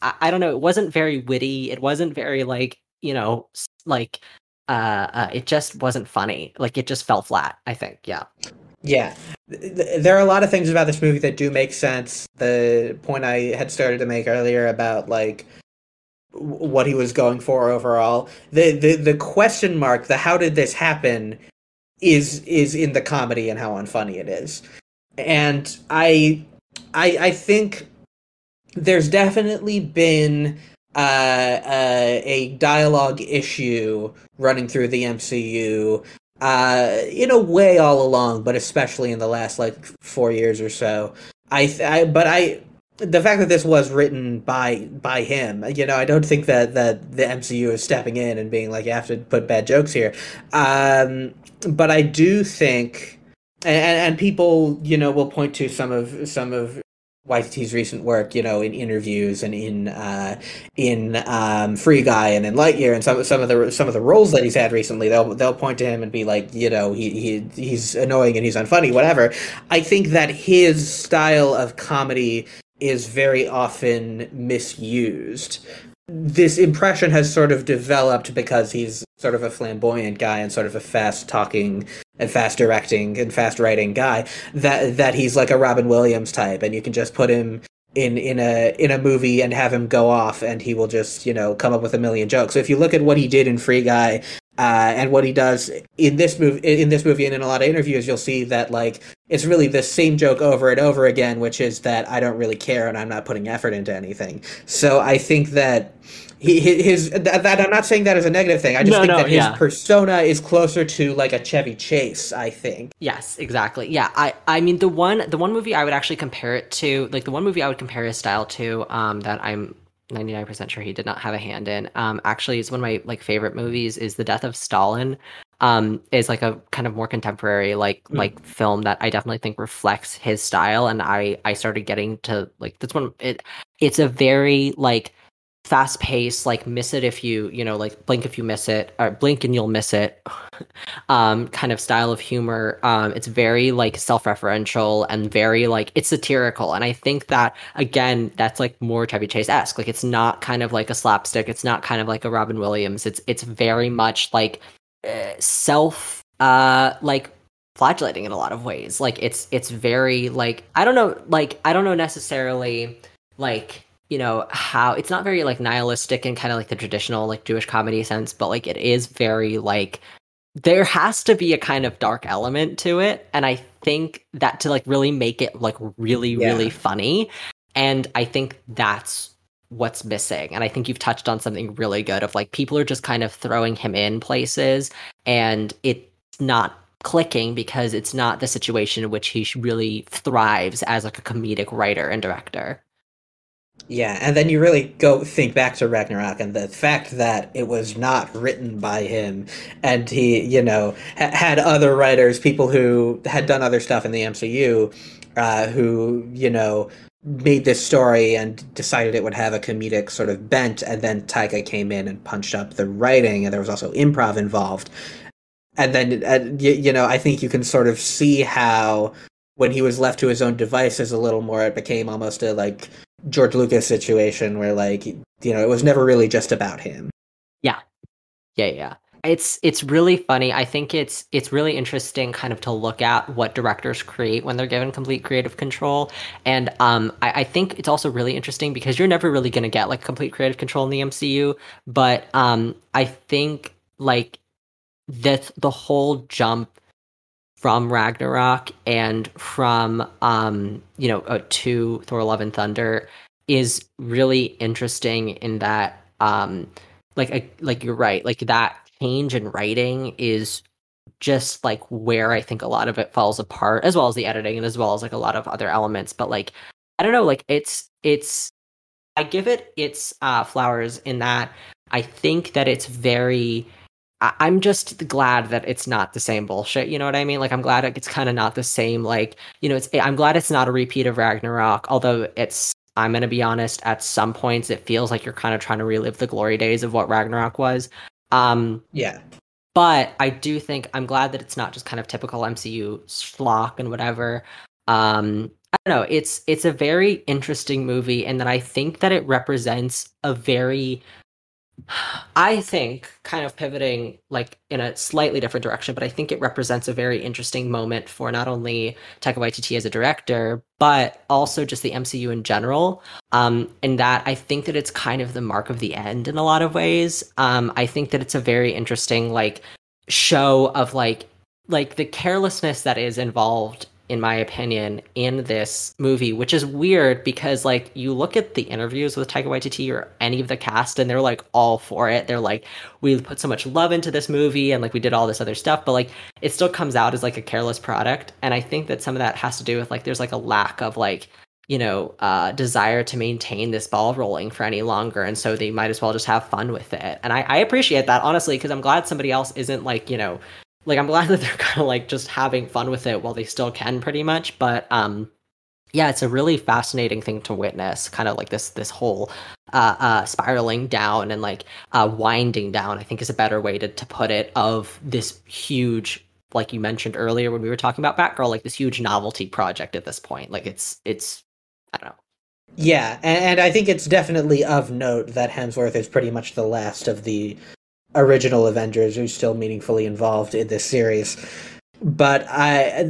I don't know. It wasn't very witty. It wasn't very like, you know, like it just wasn't funny. Like it just fell flat, I think. Yeah. Yeah, there are a lot of things about this movie that do make sense. The point I had started to make earlier about like what he was going for overall, the question mark, the how did this happen, is in the comedy and how unfunny it is. And I think there's definitely been a dialogue issue running through the MCU. In a way all along, but especially in the last, like, 4 years or so. The fact that this was written by him, you know, I don't think that the MCU is stepping in and being like, you have to put bad jokes here. But I do think, and people, you know, will point to some of Waititi's recent work, you know, in interviews and in Free Guy and in Lightyear and some of the roles that he's had recently, they'll point to him and be like, you know, he's annoying and he's unfunny, whatever. I think that his style of comedy is very often misused. This impression has sort of developed because he's sort of a flamboyant guy and sort of a fast talking and fast directing and fast writing guy, that he's like a Robin Williams type, and you can just put him in a movie and have him go off and he will just, you know, come up with a million jokes. So if you look at what he did in Free Guy and what he does in this movie and in a lot of interviews, you'll see that like it's really the same joke over and over again, which is that I don't really care and I'm not putting effort into anything. So I think that that I'm not saying that as a negative thing. I just think that his persona is closer to like a Chevy Chase, I think. Yes, exactly. Yeah, I mean the one movie I would actually compare it to, like the one movie I would compare his style to, that I'm 99% sure he did not have a hand in. Actually, it's one of my like favorite movies is The Death of Stalin. Is like a kind of more contemporary like film that I definitely think reflects his style, and I started getting to like this one. It's a very like fast paced, like miss it if you know, like blink if you miss it, or blink and you'll miss it, kind of style of humor. It's very like self-referential and very like it's satirical, and I think that again that's like more Chevy Chase-esque. Like it's not kind of like a slapstick. It's not kind of like a Robin Williams. It's very much like self like flagellating in a lot of ways. Like it's very like I don't know necessarily like, you know, how it's not very like nihilistic and kind of like the traditional like Jewish comedy sense, but like it is very like there has to be a kind of dark element to it, and I think that to like really make it like really funny, and I think that's what's missing. And I think you've touched on something really good of like people are just kind of throwing him in places and it's not clicking because it's not the situation in which he really thrives as like a comedic writer and director. Yeah, and then you really go think back to Ragnarok and the fact that it was not written by him, and he, you know, had other writers, people who had done other stuff in the MCU, who, you know, made this story and decided it would have a comedic sort of bent, and then Taika came in and punched up the writing, and there was also improv involved. And then, you know, I think you can sort of see how when he was left to his own devices a little more, it became almost a, like, George Lucas situation where, like, you know, it was never really just about him. Yeah. Yeah, yeah. It's really funny. I think it's really interesting kind of to look at what directors create when they're given complete creative control. And I think it's also really interesting because you're never really going to get like complete creative control in the MCU. But I think like the whole jump from Ragnarok and from, you know, to Thor, Love and Thunder is really interesting in that like you're right, like that change in writing is just like where I think a lot of it falls apart, as well as the editing and as well as like a lot of other elements. But like, I don't know, like I give it its flowers in that I think that it's very... I'm just glad that it's not the same bullshit. You know what I mean? Like, I'm glad it's kind of not the same. Like, you know, I'm glad it's not a repeat of Ragnarok, although it's, I'm going to be honest, at some points it feels like you're kind of trying to relive the glory days of what Ragnarok was. Yeah. But I do think I'm glad that it's not just kind of typical MCU schlock and whatever. I don't know. It's a very interesting movie, and that I think that it represents a very... I think, kind of pivoting like in a slightly different direction, but I think it represents a very interesting moment for not only Taika Waititi as a director, but also just the MCU in general. And that I think that it's kind of the mark of the end in a lot of ways. I think that it's a very interesting like show of like the carelessness that is involved, in my opinion, in this movie, which is weird because, like, you look at the interviews with Taika Waititi or any of the cast, and they're, like, all for it. They're like, we put so much love into this movie, and, like, we did all this other stuff, but, like, it still comes out as, like, a careless product. And I think that some of that has to do with, like, there's, like, a lack of, like, you know, desire to maintain this ball rolling for any longer, and so they might as well just have fun with it. And I appreciate that, honestly, because I'm glad somebody else isn't, like, you know... Like, I'm glad that they're kind of, like, just having fun with it while they still can, pretty much. But, yeah, it's a really fascinating thing to witness, kind of, like, this whole spiraling down and, like, winding down, I think is a better way to put it, of this huge, like you mentioned earlier when we were talking about Batgirl, like, this huge novelty project at this point. Like, it's I don't know. Yeah, and I think it's definitely of note that Hemsworth is pretty much the last of the... original Avengers who's still meaningfully involved in this series, but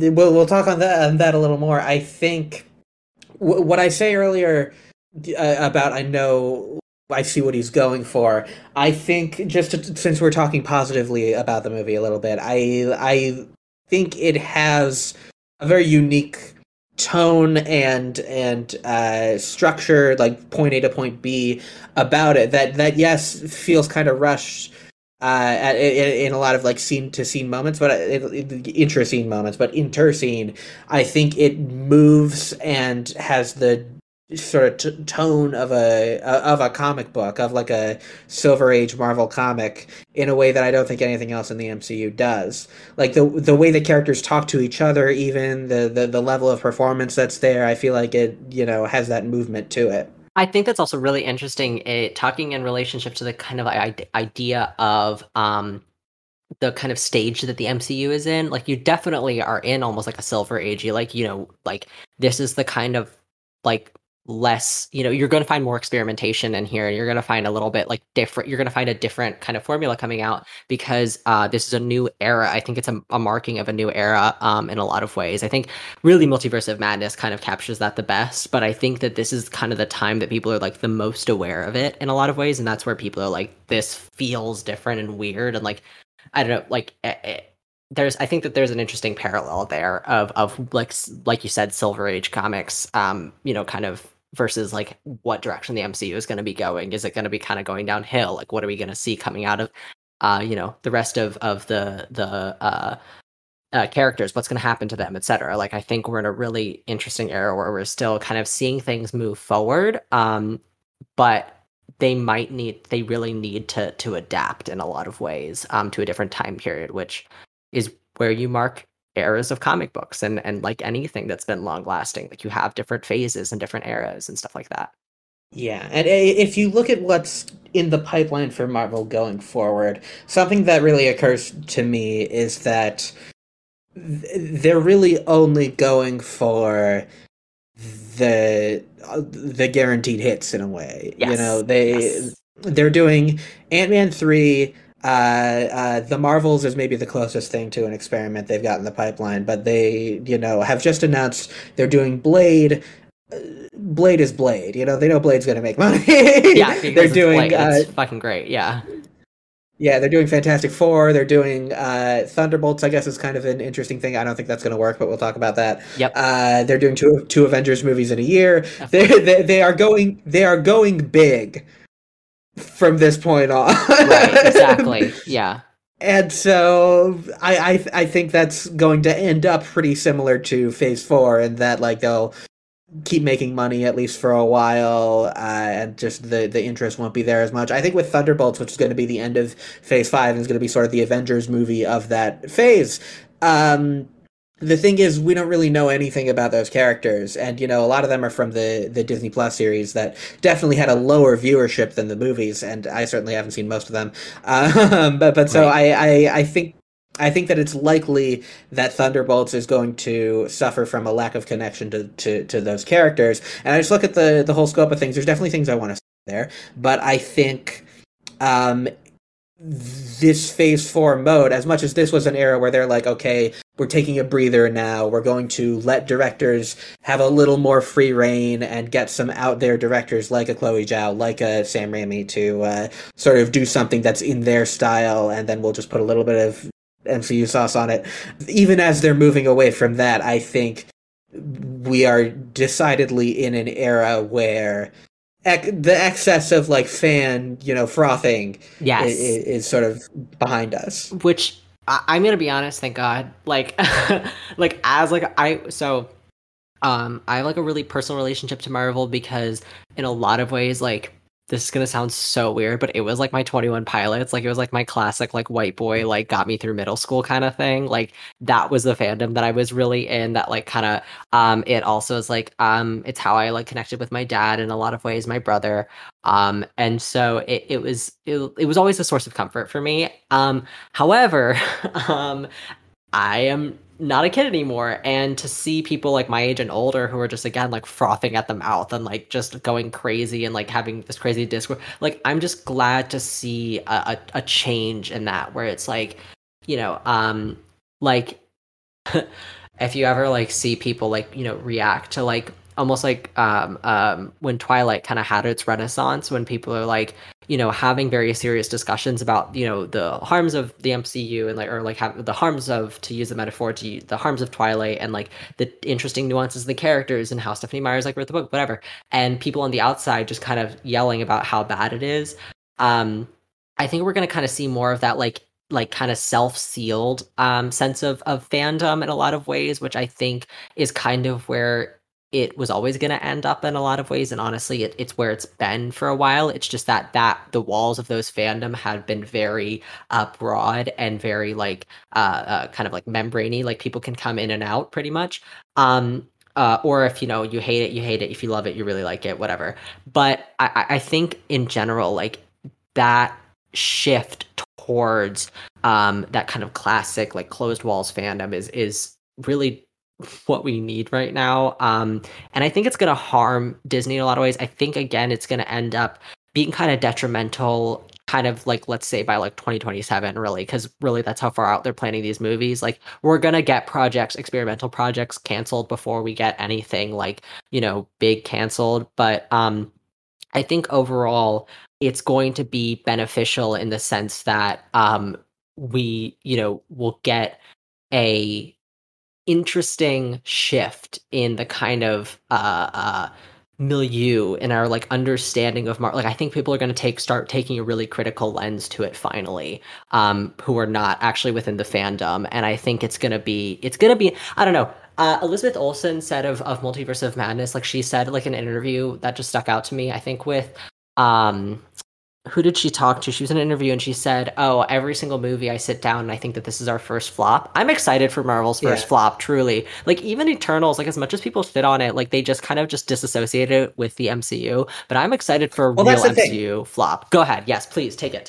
we'll talk on that a little more. I think what I say earlier about I know I see what he's going for. I think just since we're talking positively about the movie a little bit, I think it has a very unique tone and structure, like point A to point B about it. That yes feels kind of rushed. In a lot of like scene-to-scene moments, but inter-scene moments, but inter-scene, I think it moves and has the sort of tone of a comic book, of like a Silver Age Marvel comic, in a way that I don't think anything else in the MCU does. Like the way the characters talk to each other, even the level of performance that's there, I feel like it, you know, has that movement to it. I think that's also really interesting, talking in relationship to the kind of idea of the kind of stage that the MCU is in. Like, you definitely are in almost like a Silver Agey, like, you know, like this is the kind of like less, you know, you're going to find more experimentation in here. You're going to find a little bit like different. You're going to find a different kind of formula coming out because this is a new era. I think it's a marking of a new era in a lot of ways. I think really Multiverse of Madness kind of captures that the best, but I think that this is kind of the time that people are like the most aware of it in a lot of ways. And that's where people are like, this feels different and weird. And like, I don't know, like I think that there's an interesting parallel there of like you said, Silver Age comics, you know, kind of, versus like what direction the MCU is going to be going. Is it going to be kind of going downhill? Like, what are we going to see coming out of, you know, the rest of the characters? What's going to happen to them, etc.? Like, I think we're in a really interesting era where we're still kind of seeing things move forward, but they really need to adapt in a lot of ways to a different time period, which is where you mark eras of comic books and like anything that's been long lasting, like you have different phases and different eras and stuff like that. Yeah, and if you look at what's in the pipeline for Marvel going forward, something that really occurs to me is that they're really only going for the guaranteed hits in a way. Yes. You know, they're doing Ant-Man 3. The Marvels is maybe the closest thing to an experiment they've got in the pipeline, but they, you know, have just announced they're doing Blade. Blade is Blade, you know, they know Blade's going to make money. Yeah, they're doing it's fucking great. Yeah. Yeah, they're doing Fantastic Four. They're doing Thunderbolts, I guess, is kind of an interesting thing. I don't think that's going to work, but we'll talk about that. Yep. They're doing two Avengers movies in a year. They are going big from this point on. Right, exactly. Yeah. And so I think that's going to end up pretty similar to Phase 4, in that like they'll keep making money at least for a while, and just the interest won't be there as much. I think with Thunderbolts, which is going to be the end of Phase 5 and is going to be sort of the Avengers movie of that phase, the thing is, we don't really know anything about those characters, and, you know, a lot of them are from the Disney Plus series that definitely had a lower viewership than the movies, and I certainly haven't seen most of them. But so I think that it's likely that Thunderbolts is going to suffer from a lack of connection to those characters. And I just look at the whole scope of things. There's definitely things I want to see there, but I think this Phase 4 mode, as much as this was an era where they're like, okay, we're taking a breather now, we're going to let directors have a little more free reign and get some out there directors like a Chloe Zhao, like a Sam Raimi to sort of do something that's in their style, and then we'll just put a little bit of MCU sauce on it. Even as they're moving away from that, I think we are decidedly in an era where the excess of like fan, you know, frothing is sort of behind us. Which I'm gonna be honest, thank God. Like, I have like a really personal relationship to Marvel because in a lot of ways, like, this is going to sound so weird, but it was like my 21 Pilots. Like, it was like my classic, like, white boy, like, got me through middle school kind of thing. Like, that was the fandom that I was really in, that like kind of, it also is like, it's how I like connected with my dad in a lot of ways, my brother. And so it was always a source of comfort for me. However, I am not a kid anymore, and to see people like my age and older who are just again like frothing at the mouth and like just going crazy and like having this crazy discourse, like, I'm just glad to see a change in that, where it's like, you know, like if you ever like see people like, you know, react to like almost like when Twilight kind of had its renaissance, when people are like, you know, having very serious discussions about, you know, the harms of the MCU and like, or like the harms of, to use the metaphor, the harms of Twilight and like the interesting nuances of the characters and how Stephenie Meyer's like wrote the book, whatever, and people on the outside just kind of yelling about how bad it is. I think we're going to kind of see more of that like kind of self-sealed sense of fandom in a lot of ways, which I think is kind of where it was always going to end up in a lot of ways. And honestly, it's where it's been for a while. It's just that the walls of those fandom have been very broad and very like kind of like membraney, like people can come in and out pretty much. Or if, you know, you hate it, you hate it. If you love it, you really like it, whatever. But I think in general, like that shift towards that kind of classic, like closed walls fandom is really what we need right now, and I think it's going to harm Disney in a lot of ways. I think again it's going to end up being kind of detrimental, kind of like, let's say by like 2027 really, because really that's how far out they're planning these movies. Like, we're going to get experimental projects canceled before we get anything like, you know, big canceled. But I think overall it's going to be beneficial in the sense that we, you know, will get a interesting shift in the kind of milieu in our like understanding of Marvel. Like, I think people are going to start taking a really critical lens to it finally, who are not actually within the fandom. And I think it's gonna be I don't know. Elizabeth Olsen said of Multiverse of Madness, like, she said like an interview that just stuck out to me, I think with who did she talk to? She was in an interview and she said, oh, every single movie I sit down and I think that this is our first flop. I'm excited for Marvel's first flop, truly. Like, even Eternals, like, as much as people shit on it, like, they just kind of just disassociated it with the MCU. But I'm excited for real MCU flop. Go ahead. Yes, please. Take it.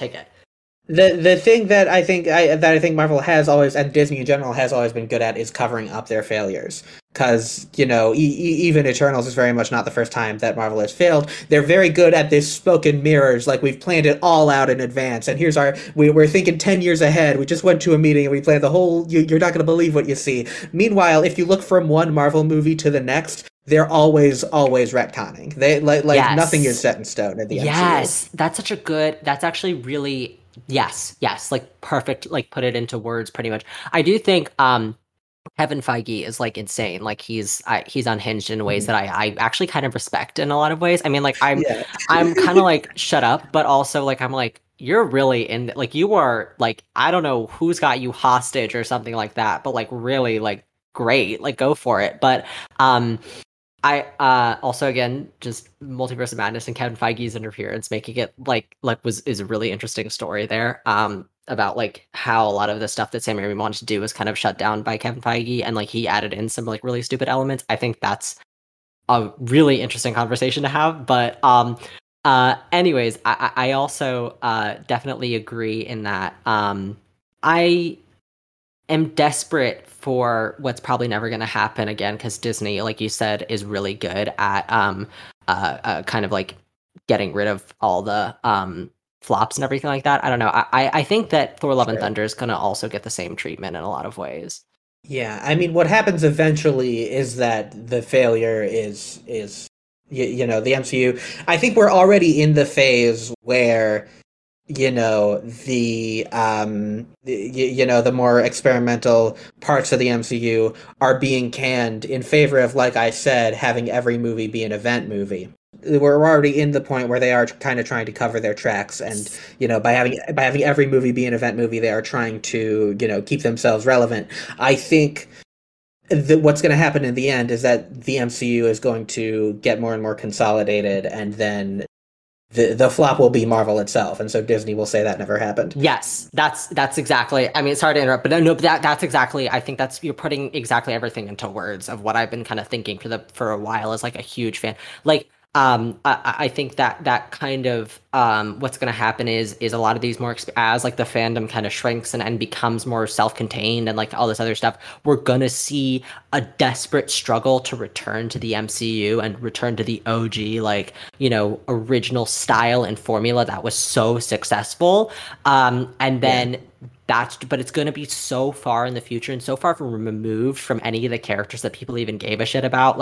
The thing that I think Marvel has always, and Disney in general has always been good at, is covering up their failures. Because, you know, even Eternals is very much not the first time that Marvel has failed. They're very good at this smoke and mirrors, like, we've planned it all out in advance, and here's our, we're thinking 10 years ahead, we just went to a meeting and we planned the whole, you're not going to believe what you see. Meanwhile, if you look from one Marvel movie to the next, they're always retconning. They, like yes. Nothing is set in stone at the MCU. Yes, that's such a good, that's actually really, yes, like, perfect, like, put it into words, pretty much. I do think, Kevin Feige is like insane. Like, he's unhinged in ways that I actually kind of respect in a lot of ways. I mean, like, I'm kind of like, shut up, but also like, I'm like, you're really in like, you are like, I don't know who's got you hostage or something like that, but like, really, like, great, like, go for it. But I also, again, just Multiverse of Madness and Kevin Feige's interference making it is a really interesting story there about how a lot of the stuff that Sam Raimi wanted to do was kind of shut down by Kevin Feige, and he added in some really stupid elements. I think that's a really interesting conversation to have. But anyways, I also definitely agree in that I am desperate for what's probably never going to happen again, because Disney, like you said, is really good at kind of getting rid of all the flops and everything like that. I don't know. I think that Thor: Love and Thunder is going to also get the same treatment in a lot of ways. Yeah, I mean, what happens eventually is that the failure is the MCU. I think we're already in the phase where the more experimental parts of the MCU are being canned in favor of, like I said, having every movie be an event movie. We're already in the point where they are kind of trying to cover their tracks, and by having every movie be an event movie, they are trying to keep themselves relevant. I think that what's going to happen in the end is that the MCU is going to get more and more consolidated, and then the flop will be Marvel itself, and so Disney will say that never happened. Yes, that's exactly. I mean, sorry to interrupt, but no, that's exactly. I think you're putting exactly everything into words of what I've been kind of thinking for a while as a huge fan. I think that kind of what's going to happen is a lot of these more as the fandom kind of shrinks and becomes more self-contained and all this other stuff, we're going to see a desperate struggle to return to the MCU and return to the OG original style and formula that was so successful, and then. Yeah. But it's going to be so far in the future and so far from removed from any of the characters that people even gave a shit about.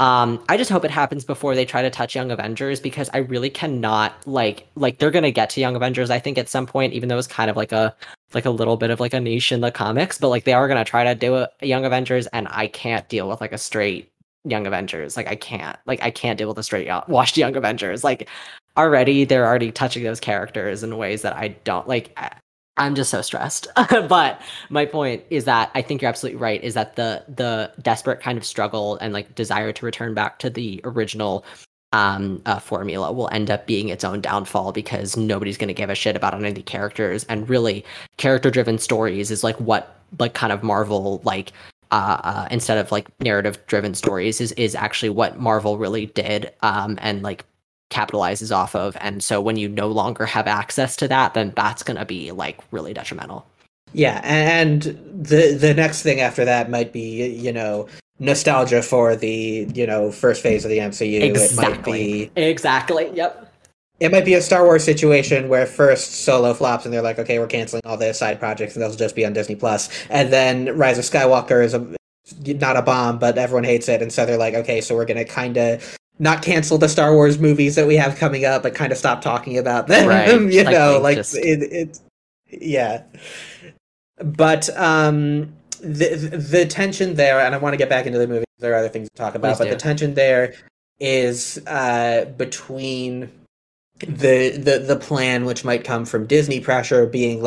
I just hope it happens before they try to touch Young Avengers, because I really cannot they're going to get to Young Avengers, I think, at some point, even though it's kind of a little bit of a niche in the comics, but they are going to try to do a Young Avengers, and I can't deal with a straight Young Avengers. I can't deal with a straight washed Young Avengers. Already they're already touching those characters in ways that I don't like. I'm just so stressed. But my point is that I think you're absolutely right, is that the desperate kind of struggle and desire to return back to the original formula will end up being its own downfall, because nobody's going to give a shit about any of the characters. And really, character-driven stories is what kind of Marvel instead of narrative-driven stories is actually what Marvel really did and capitalizes off of. And so when you no longer have access to that, then that's going to be really detrimental. Yeah, and the next thing after that might be nostalgia for the first phase of the MCU. Exactly. It might be exactly. Yep. It might be a Star Wars situation where first Solo flops and they're like, okay, we're canceling all the side projects and those will just be on Disney Plus. And then Rise of Skywalker is not a bomb, but everyone hates it, and so they're like, okay, so we're going to kind of not cancel the Star Wars movies that we have coming up, but kind of stop talking about them. Right. Yeah. But the tension there, and I want to get back into the movie. There are other things to talk about, but the tension there is between the plan, which might come from Disney pressure, being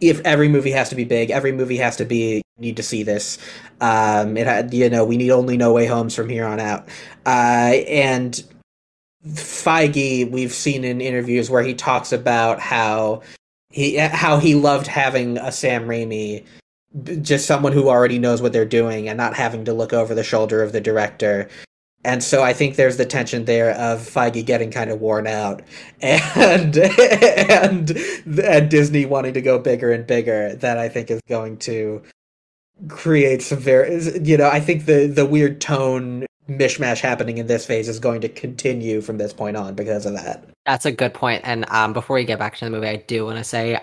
if every movie has to be big, every movie has to be, need to see this, we need only No Way Homes from here on out, and Feige, we've seen in interviews where he talks about how he loved having a Sam Raimi, just someone who already knows what they're doing and not having to look over the shoulder of the director. And so I think there's the tension there of Feige getting kind of worn out and Disney wanting to go bigger and bigger, that I think is going to create some I think the weird tone mishmash happening in this phase is going to continue from this point on because of that. That's a good point. And before we get back to the movie, I do want to say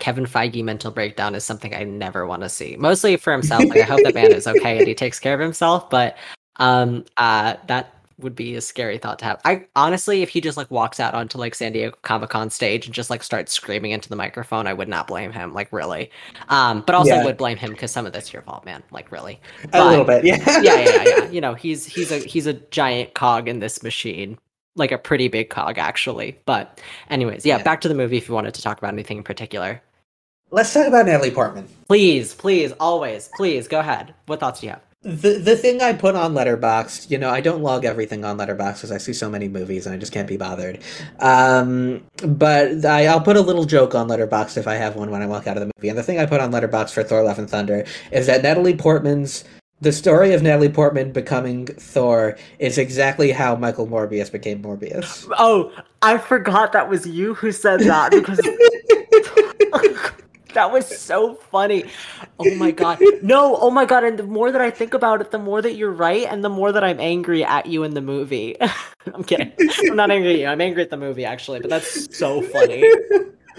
Kevin Feige mental breakdown is something I never want to see, mostly for himself. I hope the man is okay and he takes care of himself, but that would be a scary thought to have. I honestly, if he just walks out onto San Diego Comic-Con stage and just starts screaming into the microphone, I would not blame him, really. But also would blame him, because some of that's your fault, man. Really. A little bit, yeah. Yeah. He's a giant cog in this machine. A pretty big cog, actually. But anyways, yeah, back to the movie if you wanted to talk about anything in particular. Let's talk about Natalie Portman. Please, always, go ahead. What thoughts do you have? The thing I put on Letterboxd, you know, I don't log everything on Letterboxd because I see so many movies and I just can't be bothered. But I'll put a little joke on Letterboxd if I have one when I walk out of the movie. And the thing I put on Letterboxd for Thor, Love and Thunder is that the story of Natalie Portman becoming Thor is exactly how Michael Morbius became Morbius. Oh, I forgot that was you who said that because... That was so funny. Oh my God. No, oh my God. And the more that I think about it, the more that you're right. And the more that I'm angry at you in the movie. I'm kidding. I'm not angry at you. I'm angry at the movie, actually. But that's so funny.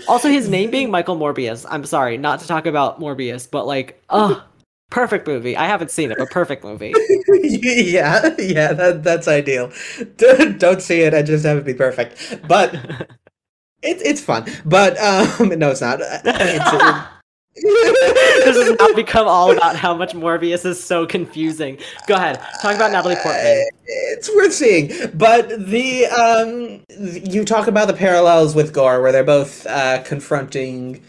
Also, his name being Michael Morbius. I'm sorry, not to talk about Morbius, but like, perfect movie. I haven't seen it, but perfect movie. Yeah, that's ideal. Don't see it. I just have it be perfect. But... It's fun, but no, it's not. This has now become all about how much Morbius is so confusing. Go ahead, talk about Natalie Portman. It's worth seeing, but the you talk about the parallels with Gore, where they're both confronting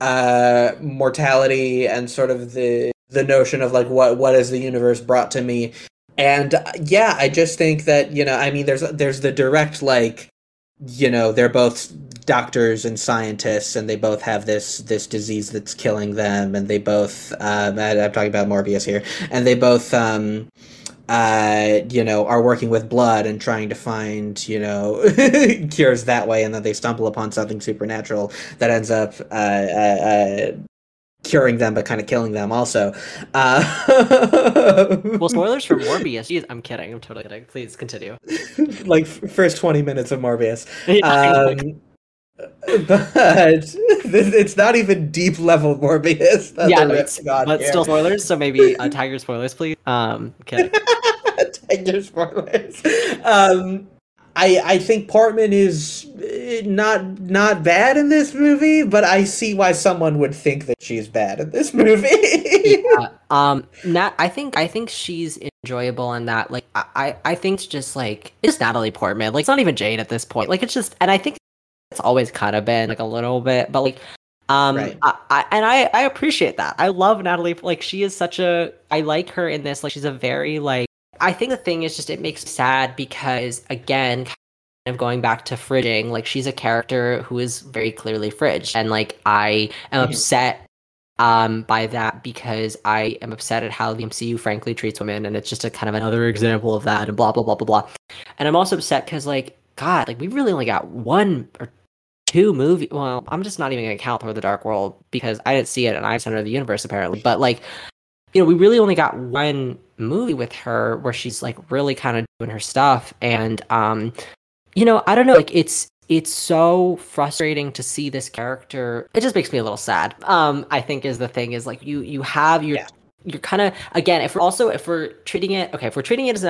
mortality and sort of the notion of like what has the universe brought to me, and yeah, I just think that there's the direct like. You know, they're both doctors and scientists, and they both have this disease that's killing them, and they both, I'm talking about Morbius here, and they both, are working with blood and trying to find, cures that way, and then they stumble upon something supernatural that ends up, curing them, but kind of killing them also. Well, spoilers for Morbius. Jeez, I'm kidding. I'm totally kidding. Please continue. Like first 20 minutes of Morbius. Yeah, but it's not even deep level Morbius. Still spoilers. So maybe Tiger spoilers, please. Kidding. Tiger spoilers. I think Portman is not bad in this movie, but I see why someone would think that she's bad in this movie. Yeah. I think she's enjoyable in that. Like I think it's just like it's Natalie Portman. Like it's not even Jane at this point. Like it's just, and I think it's always kind of been like a little bit, but like right. I appreciate that. I love Natalie. Like she is I like her in this. Like she's a very like. I think the thing is just it makes me sad because, again, kind of going back to fridging, like, she's a character who is very clearly fridged. And, like, I am upset by that because I am upset at how the MCU, frankly, treats women. And it's just a kind of another example of that and blah, blah, blah, blah, blah. And I'm also upset because, like, God, like, we really only got one or two movies. Well, I'm just not even going to count Thor: The Dark World because I didn't see it and I'm Center of the Universe, apparently. But, like... You know, we really only got one movie with her where she's like really kind of doing her stuff, and I don't know, like it's so frustrating to see this character. It just makes me a little sad. I think is the thing is like you have your you're kind of, again, if we're treating it as an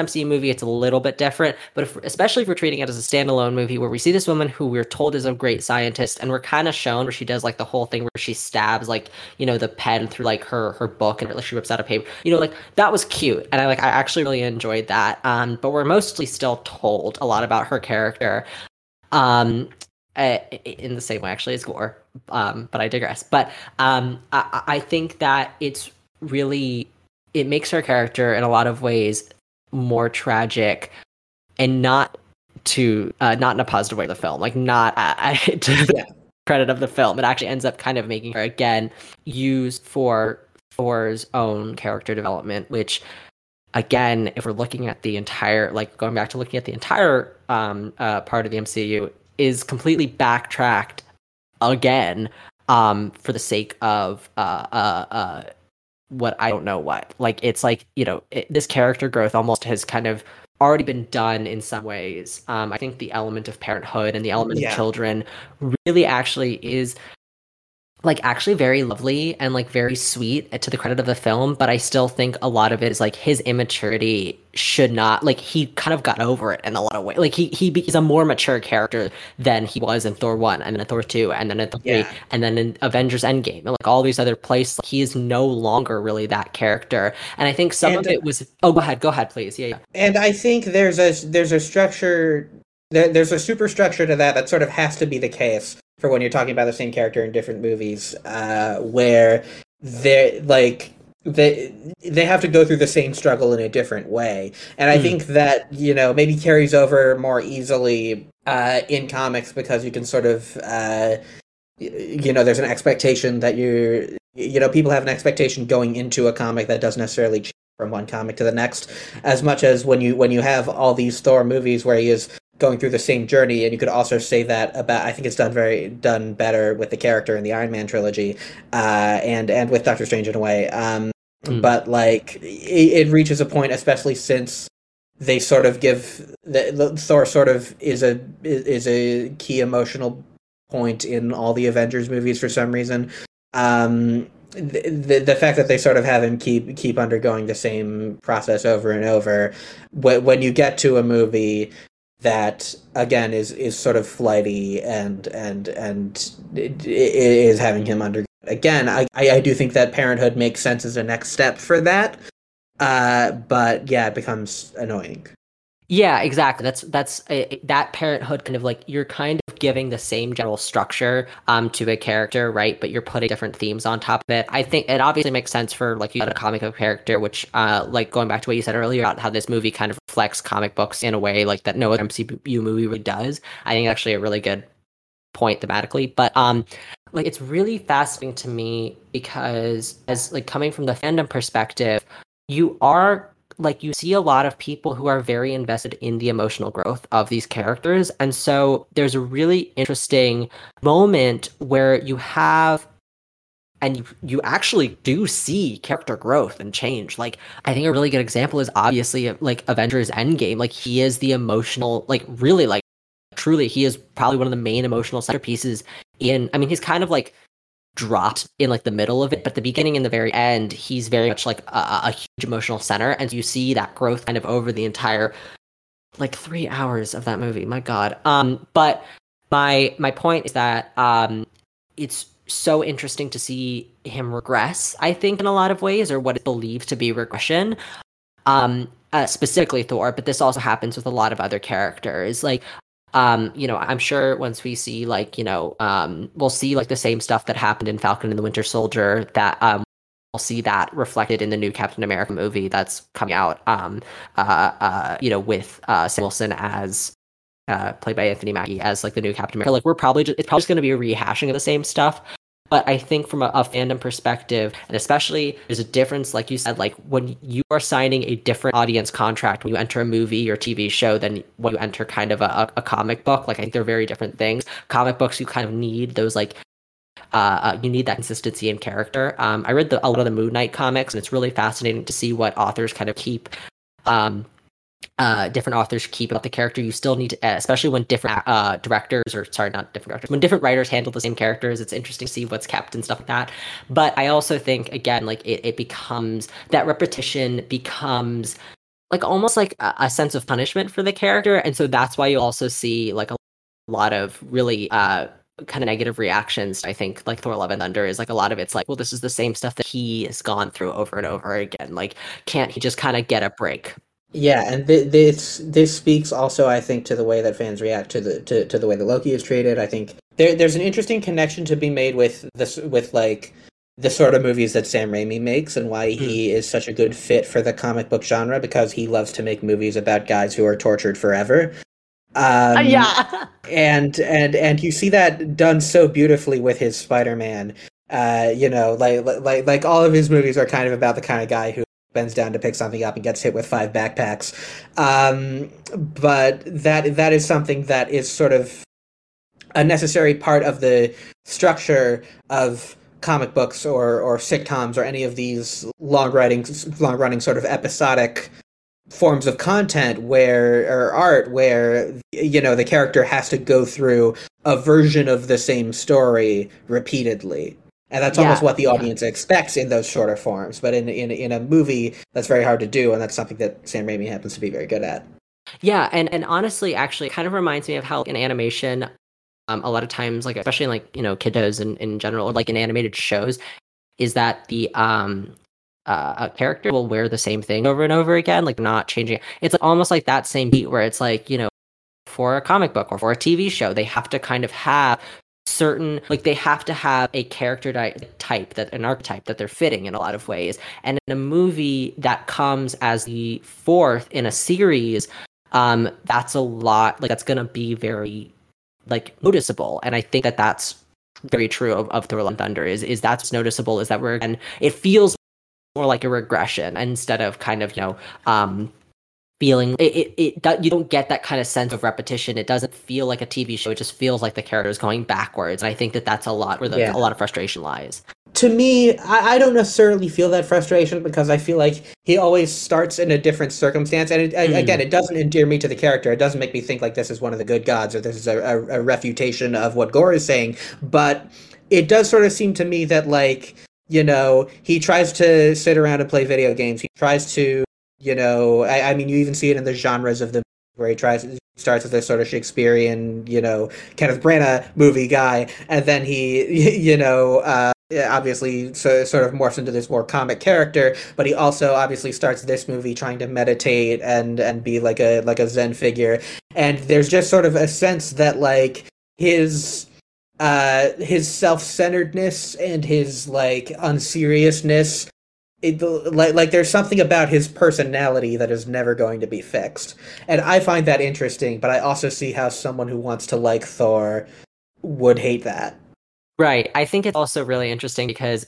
MCU movie, it's a little bit different, but especially if we're treating it as a standalone movie where we see this woman who we're told is a great scientist, and we're kind of shown where she does like the whole thing where she stabs like, the pen through like her book, and like she rips out a paper, like that was cute. And I actually really enjoyed that. But we're mostly still told a lot about her character. In the same way, actually, as Gore. But I digress. But I think that it's, really it makes her character in a lot of ways more tragic, and not in a positive way of the film, like not to the credit of the film. It actually ends up kind of making her again used for Thor's own character development, which again, if we're looking at the entire, like going back to looking at the entire part of the MCU, is completely backtracked again for the sake of what I don't know what. Like it's like, this character growth almost has kind of already been done in some ways. I think the element of parenthood and the element of children really actually is like actually very lovely and like very sweet to the credit of the film, but I still think a lot of it is like his immaturity should not, like he kind of got over it in a lot of ways. Like he's a more mature character than he was in Thor 1 and then in Thor 2 and then in Thor 3 and then in Avengers Endgame and like all these other places. Like, he is no longer really that character, and I think some of it was go ahead please. Yeah. And I think there's a structure, there's a superstructure to that sort of has to be the case for when you're talking about the same character in different movies, where they're like they have to go through the same struggle in a different way. And I think that, you know, maybe carries over more easily in comics, because you can sort of, you know, there's an expectation that you're, you know, people have an expectation going into a comic that doesn't necessarily change from one comic to the next, as much as when you have all these Thor movies where he is going through the same journey. And you could also say that about, I think it's done better with the character in the Iron Man trilogy, and with Doctor Strange in a way. But like it reaches a point, especially since they sort of give Thor sort of is a key emotional point in all the Avengers movies for some reason. The fact that they sort of have him keep undergoing the same process over and over, when you get to a movie that again is sort of flighty and it is having him undergo again. I do think that parenthood makes sense as a next step for that, but yeah, it becomes annoying. Yeah, exactly. That's parenthood kind of like, you're kind of giving the same general structure to a character, right? But you're putting different themes on top of it. I think it obviously makes sense for, like, you had a comic book character, which like going back to what you said earlier about how this movie kind of reflects comic books in a way like that no other MCU movie really does. I think actually a really good point thematically, but like, it's really fascinating to me because, as like coming from the fandom perspective, you are like, you see a lot of people who are very invested in the emotional growth of these characters. And so there's a really interesting moment where you have, and you actually do see character growth and change. Like, I think a really good example is obviously like Avengers Endgame. Like, he is the emotional, like, really, like, truly, he is probably one of the main emotional centerpieces in, I mean, he's kind of like dropped in like the middle of it, but the beginning and the very end, he's very much like a huge emotional center, and you see that growth kind of over the entire like 3 hours of that movie. My god. But my point is that it's so interesting to see him regress, I think, in a lot of ways, or what is believed to be regression, specifically Thor, but this also happens with a lot of other characters. Like, you know, I'm sure once we see, like, you know, we'll see like the same stuff that happened in Falcon and the Winter Soldier, that we'll see that reflected in the new Captain America movie that's coming out, you know, with Sam Wilson as played by Anthony Mackie as like the new Captain America. Like, we're probably just, it's probably just going to be a rehashing of the same stuff. But I think from a fandom perspective, and especially there's a difference, like you said, like when you are signing a different audience contract when you enter a movie or TV show than when you enter kind of a comic book. Like, I think they're very different things. Comic books, you kind of need those, like, you need that consistency in character. I read a lot of the Moon Knight comics, and it's really fascinating to see what authors kind of keep, different authors keep about the character. You still need to, especially when different when different writers handle the same characters, it's interesting to see what's kept and stuff like that. But I also think, again, like it becomes, that repetition becomes like almost like a sense of punishment for the character. And so that's why you also see like a lot of really kind of negative reactions. I think like Thor Love and Thunder is like, a lot of it's like, well, this is the same stuff that he has gone through over and over again. Like, can't he just kind of get a break? Yeah, and this speaks also, I think, to the way that fans react to the way that Loki is treated. I think there's an interesting connection to be made with like the sort of movies that Sam Raimi makes, and why he is such a good fit for the comic book genre, because he loves to make movies about guys who are tortured forever. Yeah, and you see that done so beautifully with his Spider-Man. You know, like all of his movies are kind of about the kind of guy who bends down to pick something up and gets hit with 5 backpacks, but that is something that is sort of a necessary part of the structure of comic books or sitcoms or any of these long running sort of episodic forms of content where, or art, where, you know, the character has to go through a version of the same story repeatedly. And that's almost what the audience expects in those shorter forms. But in a movie, that's very hard to do, and that's something that Sam Raimi happens to be very good at. Yeah, and honestly, actually, it kind of reminds me of how in animation, a lot of times, like especially in, like, you know, kiddos in general, or like in animated shows, is that the a character will wear the same thing over and over again, like not changing. It's like, almost like that same beat where it's like, you know, for a comic book or for a TV show, they have to kind of have certain, like, they have to have a character type, that an archetype that they're fitting in a lot of ways. And in a movie that comes as the fourth in a series, that's a lot, like, that's going to be very, like, noticeable. And I think that that's very true of Thor Love and Thunder, is that's noticeable, is that we're, and it feels more like a regression instead of kind of, you know, feeling it you don't get that kind of sense of repetition. It doesn't feel like a TV show. It just feels like the character is going backwards, and I think that that's a lot where a lot of frustration lies. To me, I don't necessarily feel that frustration, because I feel like he always starts in a different circumstance, and again, it doesn't endear me to the character. It doesn't make me think like this is one of the good gods, or this is a refutation of what Gore is saying. But it does sort of seem to me that, like, you know, he tries to sit around and play video games. He tries to, you know, I mean, you even see it in the genres of the movie, where he starts as this sort of Shakespearean, you know, Kenneth Branagh movie guy, and then he, you know, obviously sort of morphs into this more comic character. But he also obviously starts this movie trying to meditate and be like a Zen figure. And there's just sort of a sense that, like, his self-centeredness and his, like, unseriousness, Like there's something about his personality that is never going to be fixed, and I find that interesting. But I also see how someone who wants to like Thor would hate that. Right. I think it's also really interesting because,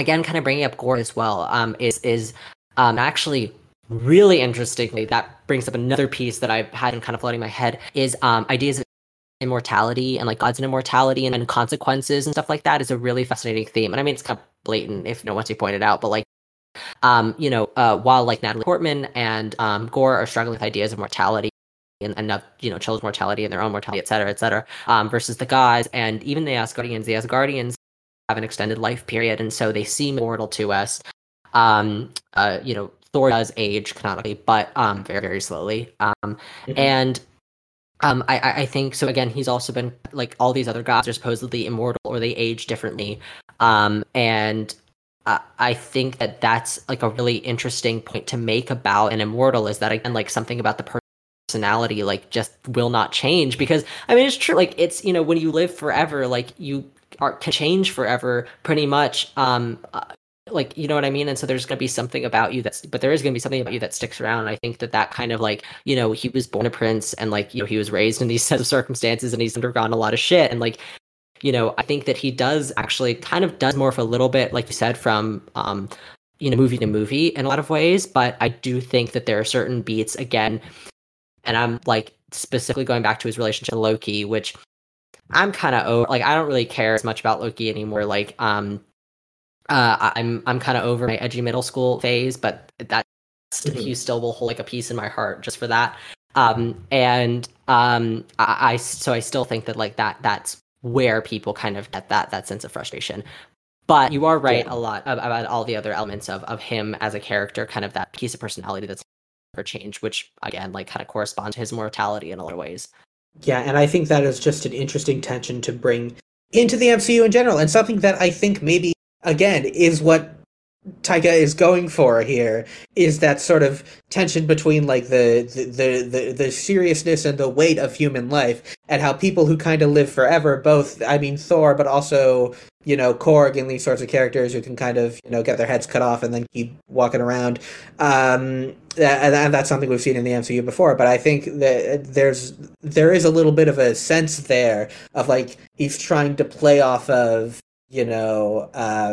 again, kind of bringing up Gore as well, is actually really interestingly, that brings up another piece that I've had and kind of floating in my head, is ideas of immortality and, like, gods and immortality and consequences and stuff like that is a really fascinating theme. And I mean, it's kind of blatant if once you point it out, but, like, you know, while, like, Natalie Portman and Gore are struggling with ideas of mortality and of, you know, children's mortality and their own mortality, et cetera, versus the gods, and even the Asgardians have an extended life period, and so they seem mortal to us. You know, Thor does age canonically, but very, very slowly, and. I think, so again, he's also been, like, all these other gods are supposedly immortal, or they age differently. And I think that that's, like, a really interesting point to make about an immortal, is that, again, like, something about the personality, like, just will not change. Because, I mean, it's true, like, it's, you know, when you live forever, like, you can change forever pretty much, like, you know what I mean? And so there's going to be something about you but there is going to be something about you that sticks around. And I think that kind of, like, you know, he was born a prince, and, like, you know, he was raised in these sets of circumstances, and he's undergone a lot of shit. And, like, you know, I think that he does actually kind of does morph a little bit, like you said, from, you know, movie to movie in a lot of ways. But I do think that there are certain beats, again, and I'm, like, specifically going back to his relationship with Loki, which I'm kind of over. Like, I don't really care as much about Loki anymore. Like, I'm kind of over my edgy middle school phase, but that he still will hold, like, a piece in my heart just for that. I still think that, like, that's where people kind of get that sense of frustration. But you are right a lot about all the other elements of him as a character, kind of that piece of personality that's never changed, which, again, like, kind of corresponds to his mortality in a lot of ways. Yeah, and I think that is just an interesting tension to bring into the MCU in general, and something that I think maybe, again, is what Taika is going for here, is that sort of tension between, like, the seriousness and the weight of human life, and how people who kind of live forever, both, I mean, Thor, but also, you know, Korg and these sorts of characters who can kind of, you know, get their heads cut off and then keep walking around. And that's something we've seen in the MCU before, but I think that there is a little bit of a sense there of, like, he's trying to play off of, you know, I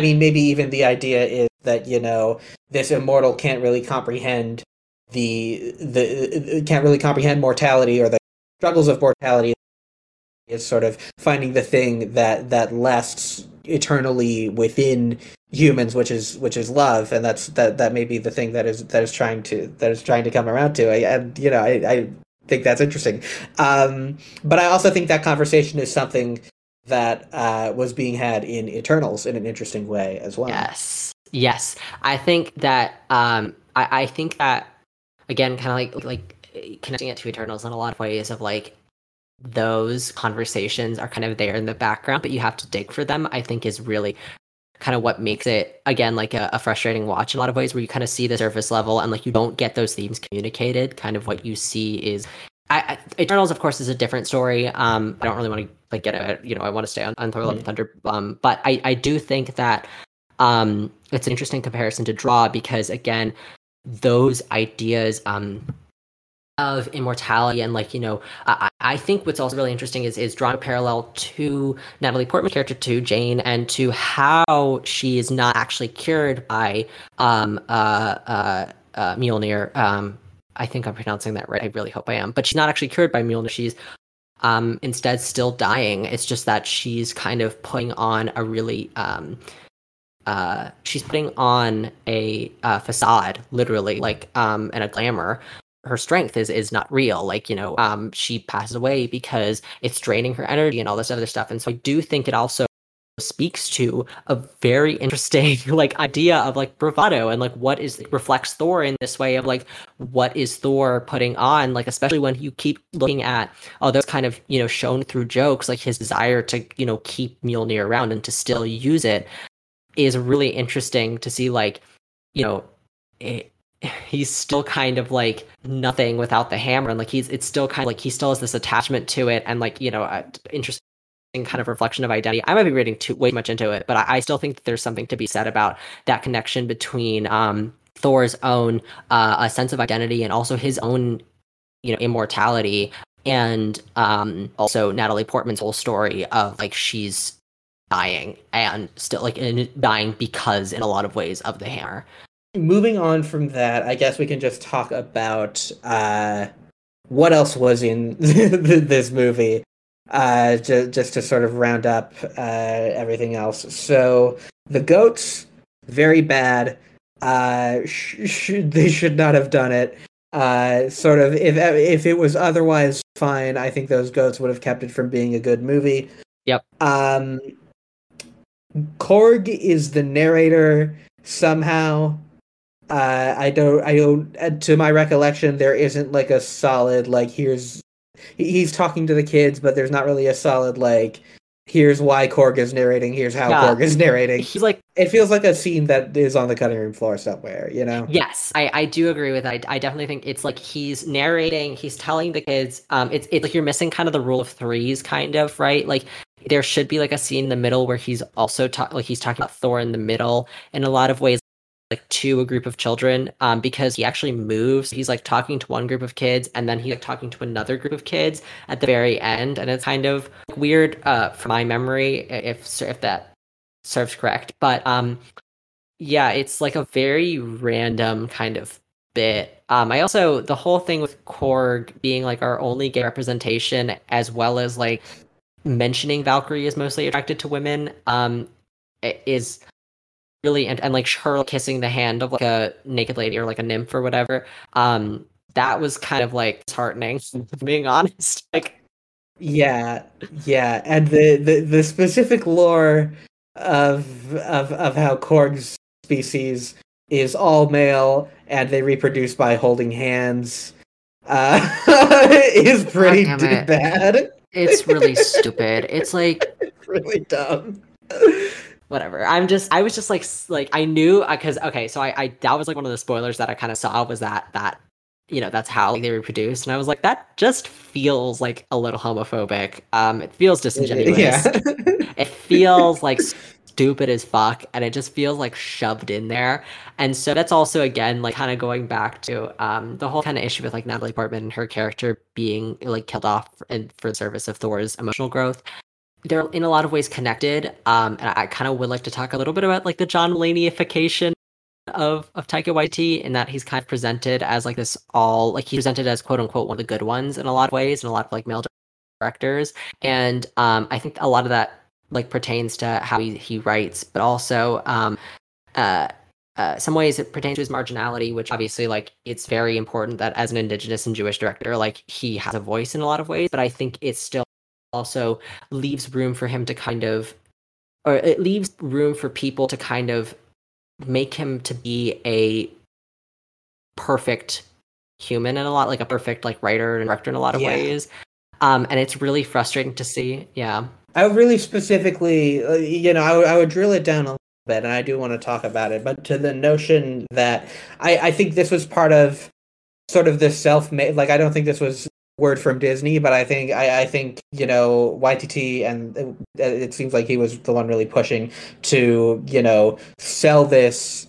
mean, maybe even the idea is that, you know, this immortal can't really comprehend mortality, or the struggles of mortality, is sort of finding the thing that lasts eternally within humans, which is love, and that may be the thing that is trying to come around to. And, you know, I think that's interesting, but I also think that conversation is something that was being had in Eternals in an interesting way as well. Yes. I think that, I think that, again, kind of like connecting it to Eternals in a lot of ways, of, like, those conversations are kind of there in the background, but you have to dig for them, I think, is really kind of what makes it, again, like a frustrating watch in a lot of ways, where you kind of see the surface level and, like, you don't get those themes communicated. Kind of what you see is Eternals, of course, is a different story. I don't really want to get it. You know, I want to stay on Thor: Love and Thunder. But I do think that it's an interesting comparison to draw because, again, those ideas of immortality and I think what's also really interesting is drawing a parallel to Natalie Portman's character, to Jane, and to how she is not actually cured by Mjolnir. I think I'm pronouncing that right. I really hope I am. But she's not actually cured by Mjolnir. She's instead still dying. It's just that she's kind of putting on a really she's putting on a facade, literally, and a glamour. Her strength is not real. She passes away because it's draining her energy and all this other stuff. And so I do think it also speaks to a very interesting idea of bravado and what is reflects Thor in this way of what is Thor putting on, especially when you keep looking at although it's kind of shown through jokes, his desire to keep Mjolnir around and to still use it is really interesting to see. He's still kind of nothing without the hammer, and it's still kind of he still has this attachment to it, and interesting kind of reflection of identity. I might be reading way too much into it, but I still think that there's something to be said about that connection between Thor's own a sense of identity and also his own immortality, and also Natalie Portman's whole story of she's dying and still dying because in a lot of ways of the hammer. Moving on from that, I guess we can just talk about what else was in this movie. Just to sort of round up everything else. So the goats, very bad. They should not have done it. Sort of if it was otherwise fine, I think those goats would have kept it from being a good movie. Yep. Korg is the narrator somehow. I don't. To my recollection, there isn't a solid here's. He's talking to the kids, but there's not really a solid, here's why Korg is narrating, here's how Korg is narrating. He's it feels like a scene that is on the cutting room floor somewhere, Yes, I do agree with that. I definitely think it's he's narrating, he's telling the kids, it's you're missing kind of the rule of threes, kind of, right? There should be a scene in the middle where he's also he's talking about Thor in the middle in a lot of ways. To a group of children, because he actually moves. He's talking to one group of kids, and then he's talking to another group of kids at the very end, and it's kind of weird from my memory, if that serves correct. But yeah, it's a very random kind of bit. I also the whole thing with Korg being our only gay representation, as well as mentioning Valkyrie is mostly attracted to women, is. Really, and her kissing the hand of a naked lady or a nymph or whatever, that was kind of disheartening, being honest. Yeah, and the specific lore of how Korg's species is all male and they reproduce by holding hands is pretty bad. It's really stupid. It's really dumb. Whatever. I was just I knew because so I that was one of the spoilers that I kind of saw was that that's how they reproduce, and I was that just feels a little homophobic. It feels disingenuous. Yeah. It feels stupid as fuck, and it just feels shoved in there. And so that's also again kind of going back to the whole kind of issue with Natalie Portman and her character being killed off and for the service of Thor's emotional growth. They're in a lot of ways connected, and I kind of would like to talk a little bit about the John Mulaney-ification of Taika Waititi, in that he's kind of presented as this all he's presented as quote unquote one of the good ones in a lot of ways, and a lot of male directors, and I think a lot of that pertains to how he writes, but also some ways it pertains to his marginality, which obviously it's very important that as an Indigenous and Jewish director he has a voice in a lot of ways, but I think it's still also leaves room for him to kind of, or it leaves room for people to kind of make him to be a perfect human in a lot, a perfect writer and director in a lot of ways. And it's really frustrating to see. Yeah. I really specifically, I would drill it down a little bit, and I do want to talk about it, but to the notion that I think this was part of sort of the self-made, I don't think this was word from Disney, but I think you know, Waititi, and it seems like he was the one really pushing to, you know, sell this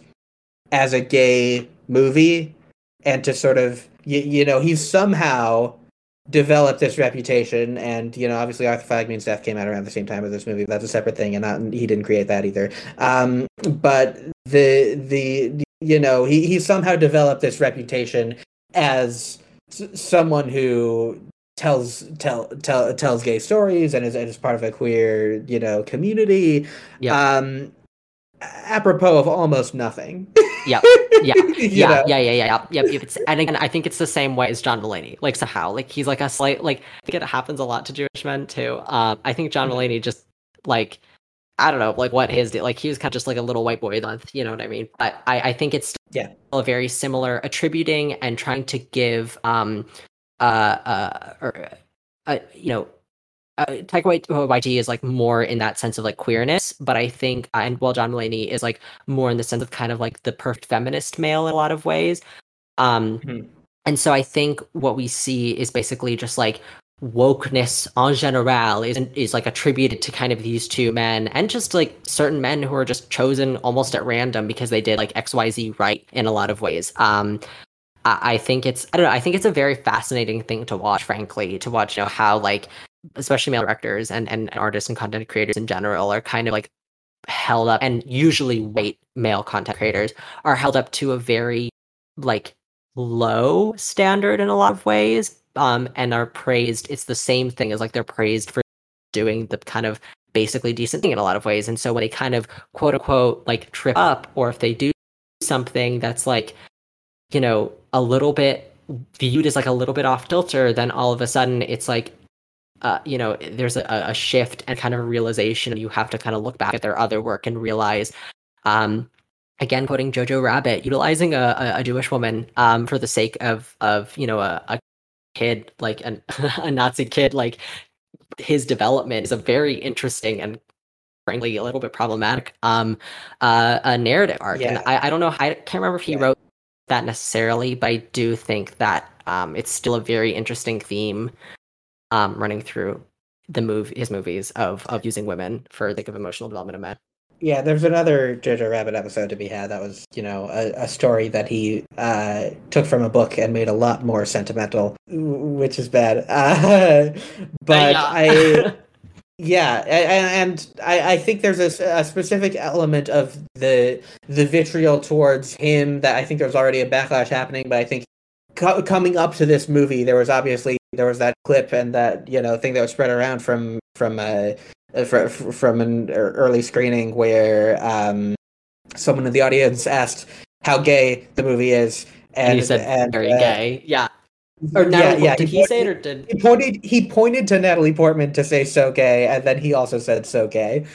as a gay movie, and to sort of, you know, he's somehow developed this reputation. And, you know, obviously Arthur Feigman's death came out around the same time as this movie. That's a separate thing, and not, he didn't create that either. But the you know, he somehow developed this reputation as someone who tells gay stories and is part of a queer, you know, community. Yeah. Apropos of almost nothing. It's, and I think it's the same way as John Mulaney. Like, somehow, like, he's like a slight, like, I think it happens a lot to Jewish men too. I think John Mulaney just, like, I don't know, like, what his, like, he was kind of just like a little white boy, you know what I mean? But I think it's still a very similar attributing and trying to give you know, Taika Waititi is, like, more in that sense of, like, queerness, but I think, and while John Mulaney is, like, more in the sense of kind of, like, the perfect feminist male in a lot of ways. And so I think what we see is basically just, like, wokeness en general is like attributed to kind of these two men, and just like certain men who are just chosen almost at random because they did like XYZ right in a lot of ways. I think it's, I don't know, I think it's a very fascinating thing to watch, frankly, to watch, you know, how like especially male directors and artists and content creators in general are kind of like held up, and usually white male content creators are held up to a very like low standard in a lot of ways. And are praised. It's the same thing as like they're praised for doing the kind of basically decent thing in a lot of ways. And so when they kind of quote unquote like trip up, or if they do something that's like, you know, a little bit viewed as like a little bit off kilter, then all of a sudden it's like, you know, there's a shift and kind of a realization. You have to kind of look back at their other work and realize, again, quoting Jojo Rabbit, utilizing a Jewish woman for the sake of you know, a kid, like a Nazi kid, like his development is a very interesting and frankly a little bit problematic a narrative arc. And I don't know, I can't remember if he wrote that necessarily, but I do think that it's still a very interesting theme running through the his movies of using women for like of emotional development of men. Yeah, there's another Jojo Rabbit episode to be had that was, you know, a story that he took from a book and made a lot more sentimental, which is bad. But I think there's a specific element of the vitriol towards him that I think there's already a backlash happening, but I think coming up to this movie, there was that clip and that, you know, thing that was spread around from an early screening where someone in the audience asked how gay the movie is, and he said very gay. He pointed to Natalie Portman to say so gay, and then he also said so gay,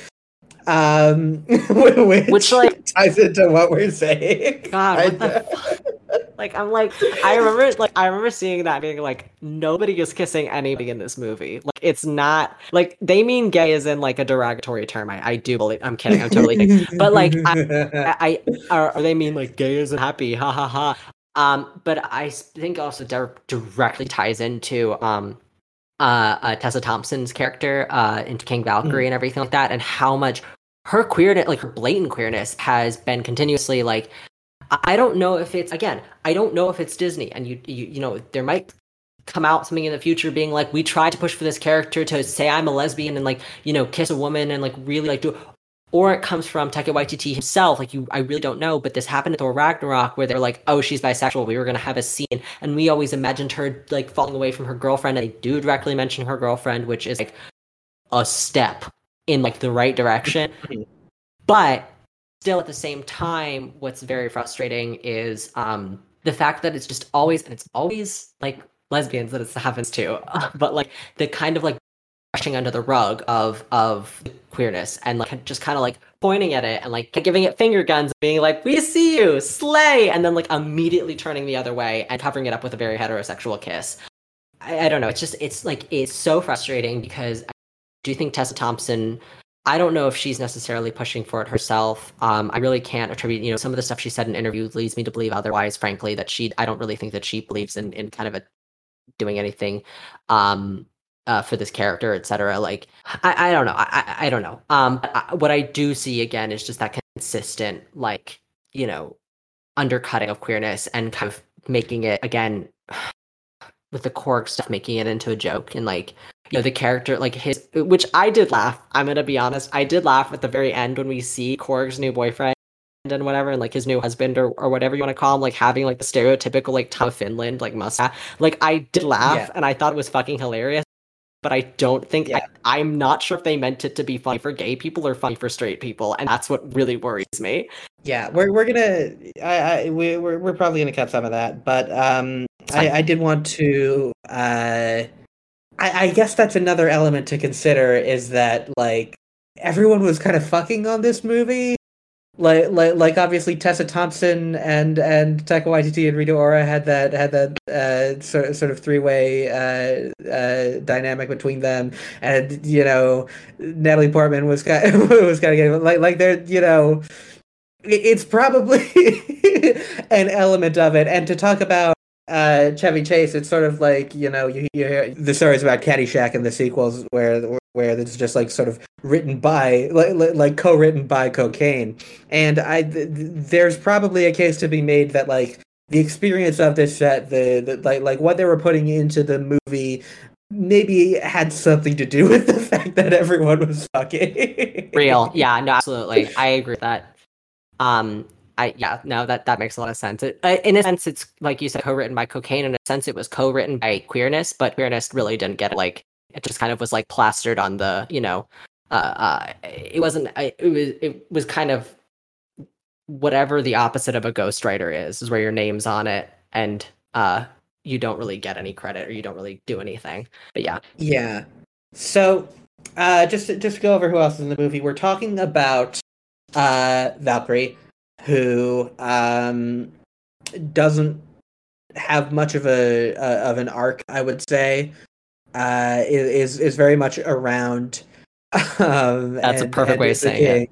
which like ties into what we're saying. God, what the fuck? Like, I'm like, I remember seeing that being like, nobody is kissing anybody in this movie. Like, it's not like they mean gay as in like a derogatory term. I do believe, I'm kidding, I'm totally kidding. But like, or they mean like gay as in happy, ha ha ha. But I think also directly ties into Tessa Thompson's character into King Valkyrie and everything like that, and how much her queerness, like her blatant queerness, has been continuously like. I don't know if it's, again, I don't know if it's Disney, and you know, there might come out something in the future being like, we tried to push for this character to say I'm a lesbian and like, you know, kiss a woman and like really like do, or it comes from Taika Waititi himself. Like, I really don't know, but this happened at Thor Ragnarok where they're like, oh, she's bisexual. We were going to have a scene, and we always imagined her like falling away from her girlfriend, and they do directly mention her girlfriend, which is like a step in like the right direction. But still, at the same time, what's very frustrating is the fact that it's just always, and it's always like lesbians that it happens to, but like the kind of like brushing under the rug of queerness, and like just kind of like pointing at it and like giving it finger guns, and being like, "We see you, slay," and then like immediately turning the other way and covering it up with a very heterosexual kiss. I don't know. It's just, it's like, it's so frustrating, because I do think Tessa Thompson, I don't know if she's necessarily pushing for it herself. I really can't attribute, you know, some of the stuff she said in interviews leads me to believe otherwise, frankly, that I don't really think that she believes in kind of a doing anything for this character, etc. Like, I don't know. I don't know. What I do see again is just that consistent, like, you know, undercutting of queerness and kind of making it, again, with the Korg stuff, making it into a joke. And, like, you know, the character, like, his, which I did laugh. I'm going to be honest. I did laugh at the very end when we see Korg's new boyfriend and whatever, and, like, his new husband or whatever you want to call him, like, having, like, the stereotypical, like, Tom of Finland, like, mustache. Like, I did laugh, yeah. And I thought it was fucking hilarious. But I don't think, yeah. I'm not sure if they meant it to be funny for gay people or funny for straight people, and that's what really worries me. Yeah, we're probably gonna cut some of that, but I did want to. I guess that's another element to consider, is that, like, everyone was kind of fucking on this movie. Like obviously Tessa Thompson and Taika Waititi and Rita Ora had that sort of three-way dynamic between them, and, you know, Natalie Portman was kind of getting, like they're, you know, it's probably an element of it. And to talk about Chevy Chase, it's sort of like, you know, you hear the stories about Caddyshack and the sequels where it's just, like, sort of written by, like co-written by cocaine. And there's probably a case to be made that, like, the experience of this set, the what they were putting into the movie, maybe had something to do with the fact that everyone was fucking real. Yeah, no, absolutely, I agree with that. That makes a lot of sense. In a sense, it's like you said, co-written by cocaine. In a sense, it was co-written by queerness, but queerness really didn't get it. Like, it just kind of was, like, plastered on the, you know, it was kind of whatever the opposite of a ghostwriter is where your name's on it and you don't really get any credit or you don't really do anything. But yeah. Yeah. So just to go over who else is in the movie, we're talking about Valkyrie, who doesn't have much of an arc, I would say. Is very much around. That's a perfect way of saying it.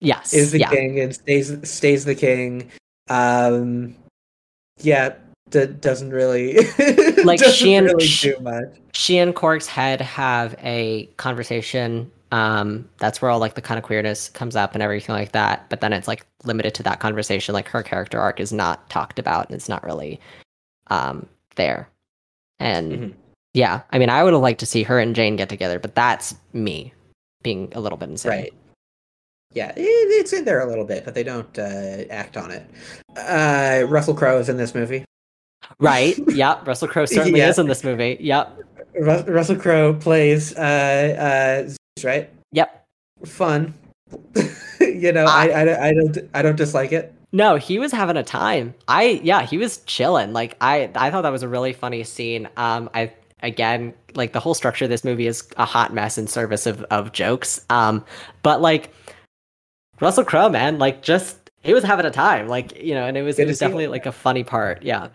Yes, is the king and stays the king. Doesn't really like doesn't she and really do much. She and Korg's head have a conversation. That's where all, like, the kind of queerness comes up and everything like that. But then it's, like, limited to that conversation. Like, her character arc is not talked about, and it's not really there. And. Mm-hmm. Yeah, I mean, I would have liked to see her and Jane get together, but that's me being a little bit insane. Right. Yeah, it's in there a little bit, but they don't act on it. Russell Crowe is in this movie. Right, yep, Russell Crowe certainly is in this movie, yep. Russell Crowe plays Zeus, right? Yep. Fun. You know, I don't dislike it. No, he was having a time. He was chilling. Like, I thought that was a really funny scene. Again, like, the whole structure of this movie is a hot mess in service of jokes. But, like, Russell Crowe, man, like, just, he was having a time, like, you know, and it was definitely, like, a funny part. Yeah.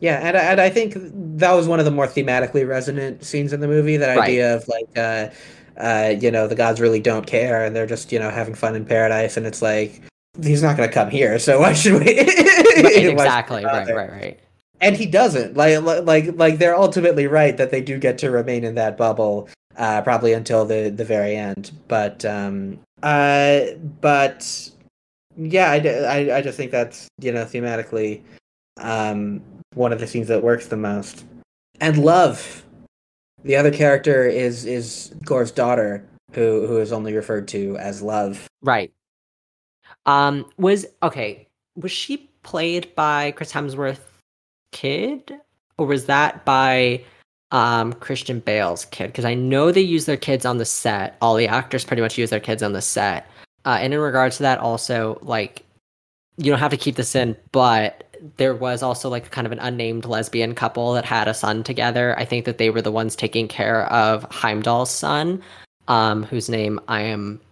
Yeah. And I think that was one of the more thematically resonant scenes in the movie, that idea of, like, you know, the gods really don't care and they're just, you know, having fun in paradise. And it's like, he's not going to come here, so why should we? Exactly. Right. And he doesn't. Like they're ultimately right that they do get to remain in that bubble, probably until the very end. But, I just think that's, you know, thematically, one of the scenes that works the most. And Love, the other character, is Gore's daughter, who is only referred to as Love. Right. Was she played by Chris Hemsworth? Kid, or was that by Christian Bale's kid? Because I know they use their kids on the set. All the actors pretty much use their kids on the set. And in regards to that, also, like, you don't have to keep this in, but there was also, like, kind of an unnamed lesbian couple that had a son together. I think that they were the ones taking care of Heimdall's son, whose name I am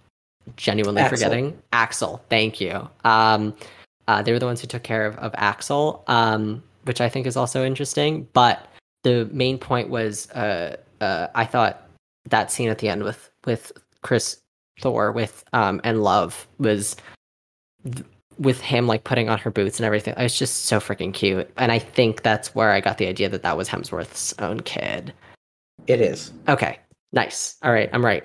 genuinely forgetting. Axel, thank you. They were the ones who took care of Axel. Which I think is also interesting. But the main point was, I thought that scene at the end with Thor and Love was with him like putting on her boots and everything. It was just so freaking cute. And I think that's where I got the idea that that was Hemsworth's own kid. It is. Okay. Nice. All right. I'm right.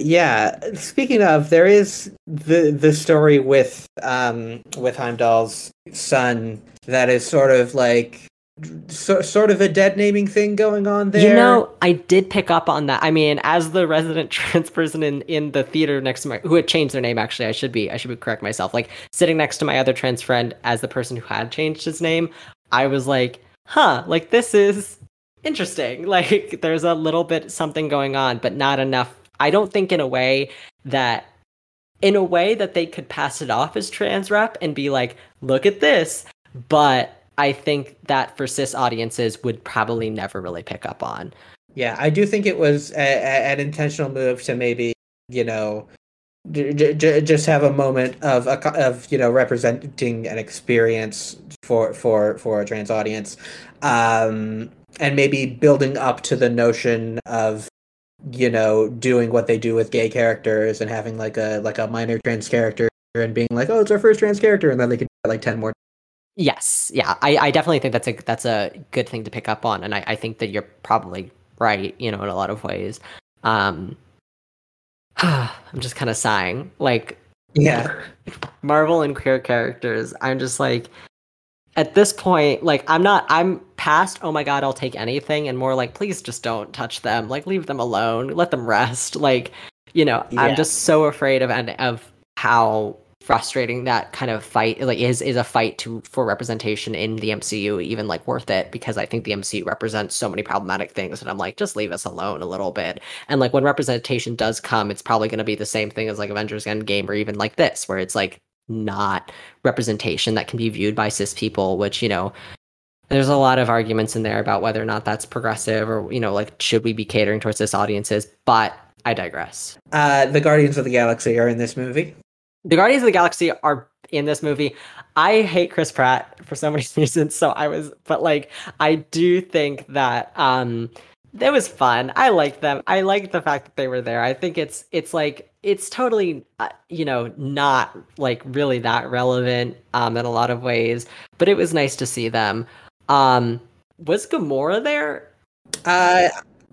Yeah. Speaking of, there is the story with Heimdall's son that is sort of like sort of a dead naming thing going on there. You know, I did pick up on that. I mean, as the resident trans person in the theater next to my, who had changed their name, actually, I should be correct myself. Like sitting next to my other trans friend as the person who had changed his name, I was like, huh, like this is interesting. Like there's a little bit something going on, but not enough. I don't think in a way that they could pass it off as trans rep and be like, look at this. But I think that for cis audiences would probably never really pick up on. Yeah, I do think it was an intentional move to maybe, you know, just have a moment of you know, representing an experience for a trans audience, and maybe building up to the notion of, you know, doing what they do with gay characters and having like a minor trans character and being like, oh, it's our first trans character, and then they could get like 10 more. Yes. Yeah. I definitely think that's a good thing to pick up on. And I think that you're probably right, you know, in a lot of ways. I'm just kind of sighing. Like, yeah, Marvel and queer characters. I'm just like, at this point, like I'm past, oh my God, I'll take anything. And more like, please just don't touch them. Like, leave them alone. Let them rest. Like, you know, yeah. I'm just so afraid of how frustrating that kind of fight like is a fight for representation in the MCU even like worth it, because I think the MCU represents so many problematic things, and I'm like, just leave us alone a little bit. And like when representation does come, it's probably going to be the same thing as like Avengers Endgame or even like this, where it's like not representation that can be viewed by cis people, which, you know, there's a lot of arguments in there about whether or not that's progressive, or, you know, like should we be catering towards cis audiences, but I digress. The Guardians of the Galaxy are in this movie. The Guardians of the Galaxy are in this movie. I hate Chris Pratt for so many reasons, but like, I do think that it was fun. I liked them. I liked the fact that they were there. I think it's like, it's totally, you know, not like really that relevant in a lot of ways, but it was nice to see them. Was Gamora there?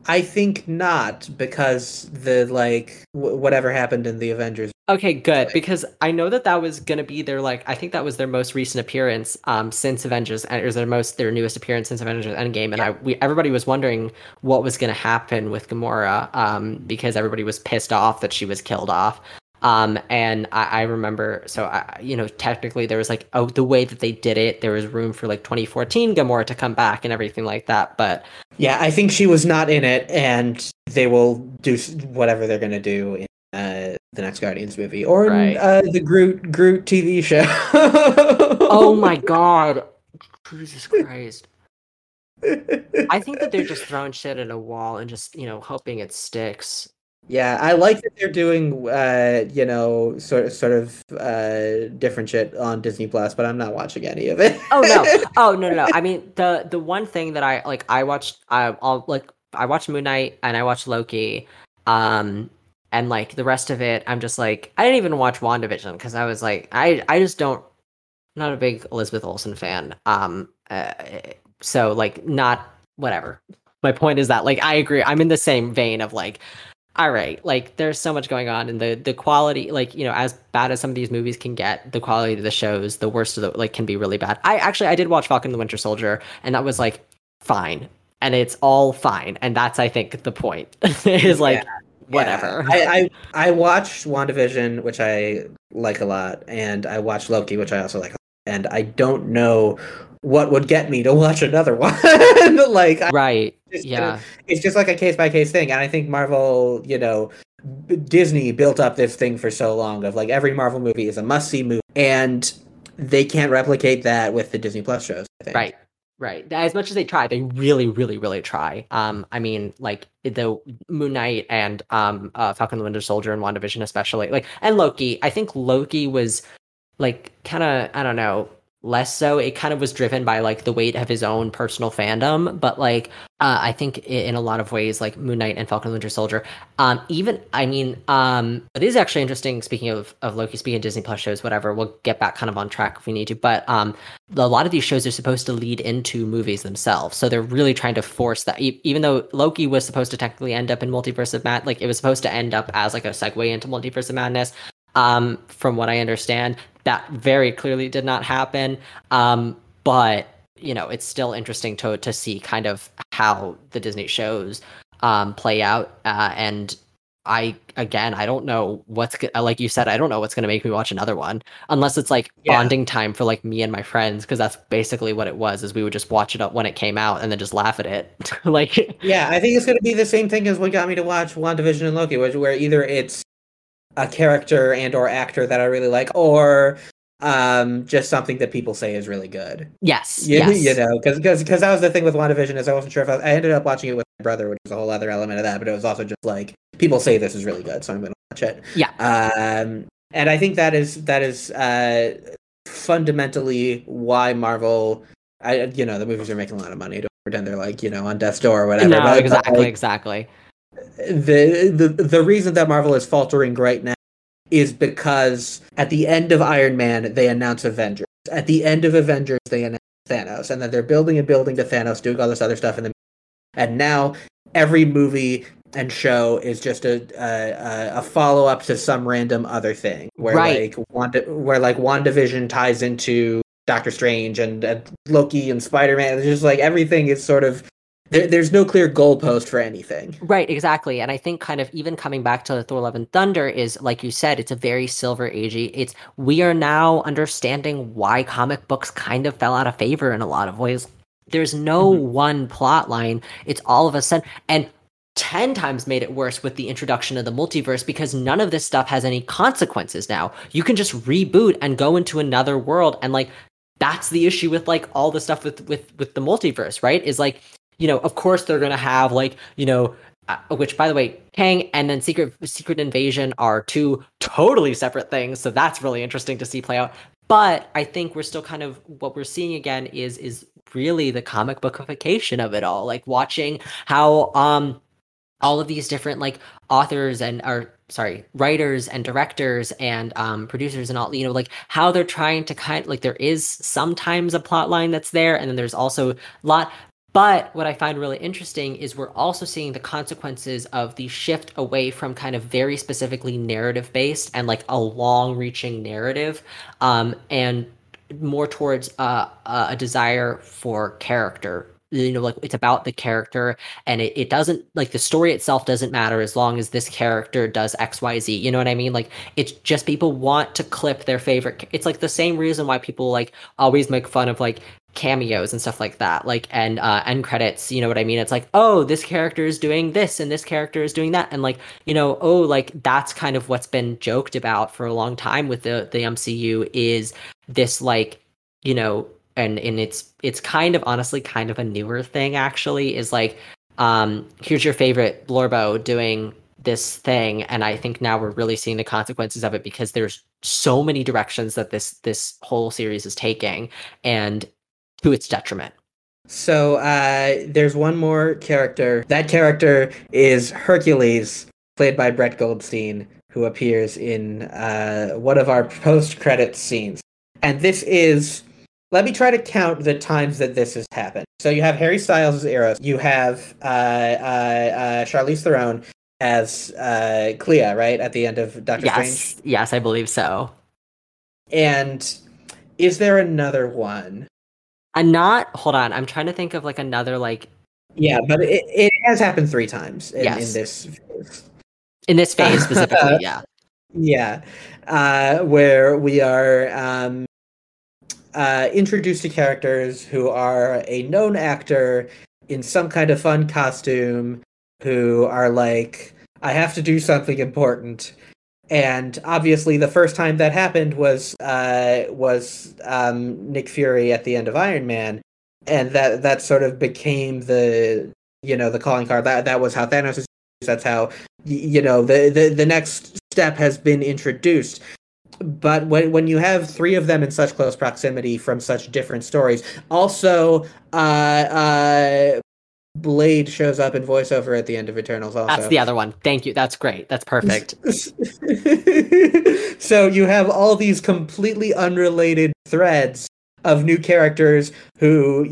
I think not, because the like whatever happened in the Avengers. Okay, good, because I know that was gonna be their like, I think that was their most recent appearance since Avengers, or their newest appearance since Avengers Endgame, and yeah. Everybody was wondering what was gonna happen with Gamora, because everybody was pissed off that she was killed off. And I remember, so I, you know, technically there was like, oh, the way that they did it, there was room for like 2014 Gamora to come back and everything like that. But yeah, I think she was not in it, and they will do whatever they're going to do in the next Guardians movie, or right. In the Groot TV show. Oh my God. Jesus Christ. I think that they're just throwing shit at a wall and just, you know, hoping it sticks. Yeah, I like that they're doing, you know, sort of different shit on Disney Plus, but I'm not watching any of it. Oh no! I mean, the one thing that I watched Moon Knight and I watched Loki, and like the rest of it, I'm just like, I didn't even watch WandaVision because I was like, I just don't, I'm not a big Elizabeth Olsen fan, so like not whatever. My point is that like I agree, I'm in the same vein of like. All right, like there's so much going on, and the quality, like, you know, as bad as some of these movies can get, the quality of the shows, the worst of the, like, can be really bad. I did watch Falcon and the Winter Soldier, and that was like fine, and it's all fine, and that's, I think, the point is like, yeah, whatever. Yeah. I watched WandaVision, which I like a lot, and I watched Loki, which I also like a lot, and I don't know what would get me to watch another one. Like, right. It's just like a case by case thing, and I think Marvel, you know, Disney built up this thing for so long of like every Marvel movie is a must see movie, and they can't replicate that with the Disney Plus shows, I think. Right. As much as they try, they really, really, really try. I mean, like the Moon Knight and Falcon the Winter Soldier and WandaVision especially, like, and Loki. I think Loki was like kind of, I don't know, less so. It kind of was driven by like the weight of his own personal fandom, but like I think in a lot of ways, like Moon Knight and Falcon and Winter Soldier, it is actually interesting, speaking of Loki, speaking of Disney Plus shows, whatever, we'll get back kind of on track if we need to, but a lot of these shows are supposed to lead into movies themselves, so they're really trying to force that, even though Loki was supposed to technically end up in Multiverse of Madness, like it was supposed to end up as like a segue into Multiverse of Madness. From what I understand, that very clearly did not happen. But you know, it's still interesting to see kind of how the Disney shows play out. And I don't know like you said, I don't know what's going to make me watch another one unless it's like bonding time for like me and my friends, because that's basically what it was. Is we would just watch it up when it came out and then just laugh at it. I think it's going to be the same thing as what got me to watch WandaVision and Loki, where either it's a character and or actor that I really like, or just something that people say is really good. Yes. You know, because that was the thing with WandaVision, is I wasn't sure if I ended up watching it with my brother, which is a whole other element of that, but it was also just like, people say this is really good, so I'm going to watch it. Yeah. And I think that is fundamentally why Marvel, the movies are making a lot of money. Don't pretend they're like, on death's door or whatever. No, but exactly. The reason that Marvel is faltering right now is because at the end of Iron Man, they announce Avengers. At the end of Avengers, they announce Thanos. And then they're building and building to Thanos, doing all this other stuff. And now every movie and show is just a follow-up to some random other thing. Where WandaVision ties into Doctor Strange and Loki and Spider-Man. It's just like everything is sort of... There's no clear goalpost for anything. Right, exactly. And I think kind of even coming back to Thor, Love and Thunder is, like you said, it's a very Silver Agey. We are now understanding why comic books kind of fell out of favor in a lot of ways. There's no one plot line. It's all of a sudden... and 10 times made it worse with the introduction of the multiverse, because none of this stuff has any consequences now. You can just reboot and go into another world. And, like, that's the issue with, like, all the stuff with the multiverse, right? Is, like... of course they're going to have, like, which, by the way, Kang and then Secret Invasion are two totally separate things. So that's really interesting to see play out. But I think we're still kind of, what we're seeing again is really the comic bookification of it all. Like, watching how all of these different, like, writers and directors and producers and all, like, how they're trying to kind of, like, there is sometimes a plot line that's there. And then there's also But what I find really interesting is we're also seeing the consequences of the shift away from kind of very specifically narrative-based and like a long-reaching narrative, and more towards a desire for character. Like, it's about the character, and it doesn't, like, the story itself doesn't matter as long as this character does X, Y, Z. You know what I mean? Like, it's just people want to clip their favorite. It's like the same reason why people like always make fun of like cameos and stuff like that, like, and end credits, you know what I mean? It's like, oh, this character is doing this and this character is doing that, and like, oh, like, that's kind of what's been joked about for a long time with the MCU, is this, like, and it's kind of, honestly, kind of a newer thing, actually, is like, here's your favorite Blorbo doing this thing. And I think now we're really seeing the consequences of it, because there's so many directions that this whole series is taking, and to its detriment. So there's one more character. That character is Hercules, played by Brett Goldstein, who appears in one of our post-credits scenes. And this is... let me try to count the times that this has happened. So you have Harry Styles as Eros. You have Charlize Theron as Clea, right? At the end of Doctor Strange? Yes, I believe so. And is there another one? Hold on, I'm trying to think of, like, another, like... yeah, but it has happened 3 times in this phase. In this phase, specifically, yeah. Yeah, where we are... introduced to characters who are a known actor in some kind of fun costume, who are like, I have to do something important. And obviously the first time that happened was Nick Fury at the end of Iron Man, and that sort of became the the calling card. That was how Thanos is introduced. That's how the next step has been introduced. But when you have three of them in such close proximity from such different stories, also Blade shows up in voiceover at the end of Eternals. Also, that's the other one. Thank you. That's great. That's perfect. So you have all these completely unrelated threads of new characters who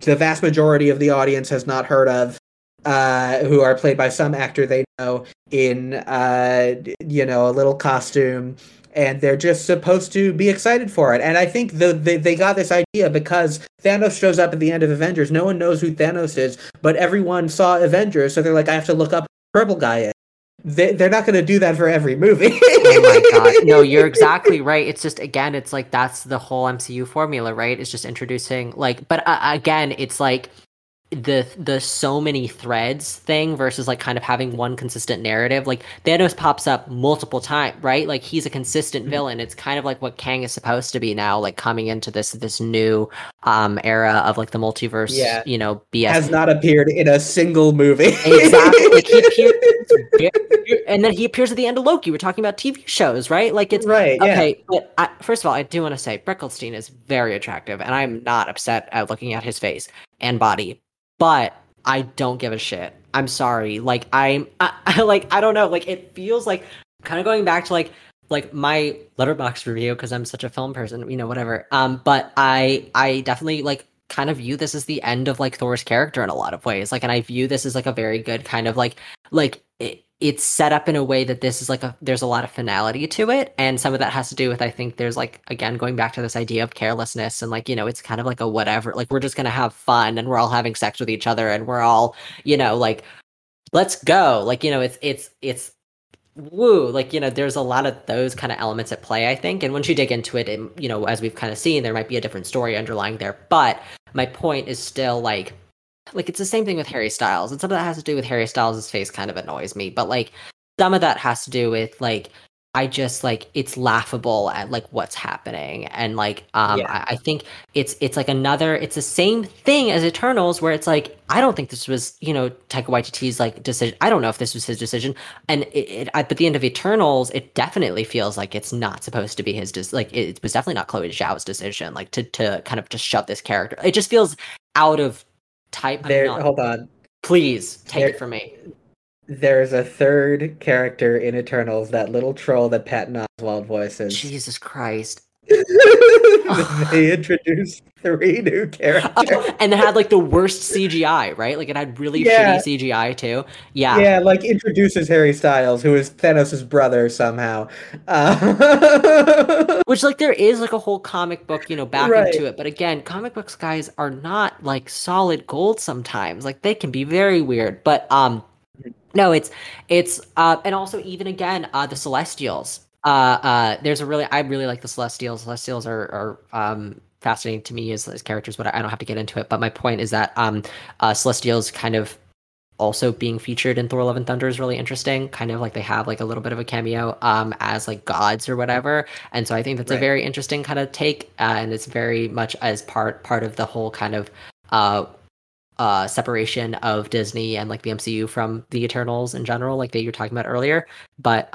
the vast majority of the audience has not heard of, who are played by some actor they know in a little costume, and they're just supposed to be excited for it. And I think they got this idea because Thanos shows up at the end of Avengers. No one knows who Thanos is, but everyone saw Avengers, so they're like, I have to look up who the purple guy is. They're not going to do that for every movie. Oh my god. No, you're exactly right. It's just, again, it's like that's the whole MCU formula, right? It's just introducing, like, but again, it's like the so many threads thing versus like kind of having one consistent narrative. Like Thanos pops up multiple times, right? Like he's a consistent villain. It's kind of like what Kang is supposed to be now, like coming into this new era of like the multiverse, BS. Has not appeared in a single movie. Exactly. Like he appears, and then he appears at the end of Loki. We're talking about TV shows, right? Like it's right. Okay, yeah. But first of all, I do want to say Brickelstein is very attractive, and I'm not upset at looking at his face and body. But I don't give a shit. I'm sorry. Like I don't know. Like it feels like kind of going back to like my Letterboxd review because I'm such a film person, whatever. But I definitely like kind of view this as the end of like Thor's character in a lot of ways. Like, and I view this as like a very good kind of like it's set up in a way that this is like there's a lot of finality to it. And some of that has to do with, I think there's like, again, going back to this idea of carelessness and like, it's kind of like a whatever, like we're just going to have fun and we're all having sex with each other and we're all, like, let's go. Like, it's woo. Like, there's a lot of those kind of elements at play, I think. And once you dig into it, and, as we've kind of seen, there might be a different story underlying there. But my point is still like it's the same thing with Harry Styles, and some of that has to do with Harry Styles' face kind of annoys me, but like some of that has to do with like I just like it's laughable at like what's happening, and like I think it's like it's the same thing as Eternals, where it's like I don't think this was Taika Waititi's like decision. I don't know if this was his decision, and but the end of Eternals, it definitely feels like it's not supposed to be his it was definitely not Chloe Zhao's decision, like to kind of just shove this character. It just feels out of type there. Hold on, please take it from me. There's a third character in Eternals, that little troll that Patton Oswalt voices. Jesus Christ. They introduced three new characters, and they had like the worst CGI, right? Like it had really shitty CGI too. Yeah, like introduces Harry Styles, who is Thanos' brother somehow. Which like there is like a whole comic book, back into it. But again, comic books guys are not like solid gold sometimes. Like they can be very weird. But no, it's and also even again the Celestials. I really like the Celestials. Celestials are fascinating to me as characters, but I don't have to get into it. But my point is that Celestials kind of also being featured in Thor: Love and Thunder is really interesting. Kind of like they have like a little bit of a cameo as like gods or whatever. And so I think that's a very interesting kind of take, and it's very much as part of the whole kind of separation of Disney and like the MCU from the Eternals in general, like that you were talking about earlier. But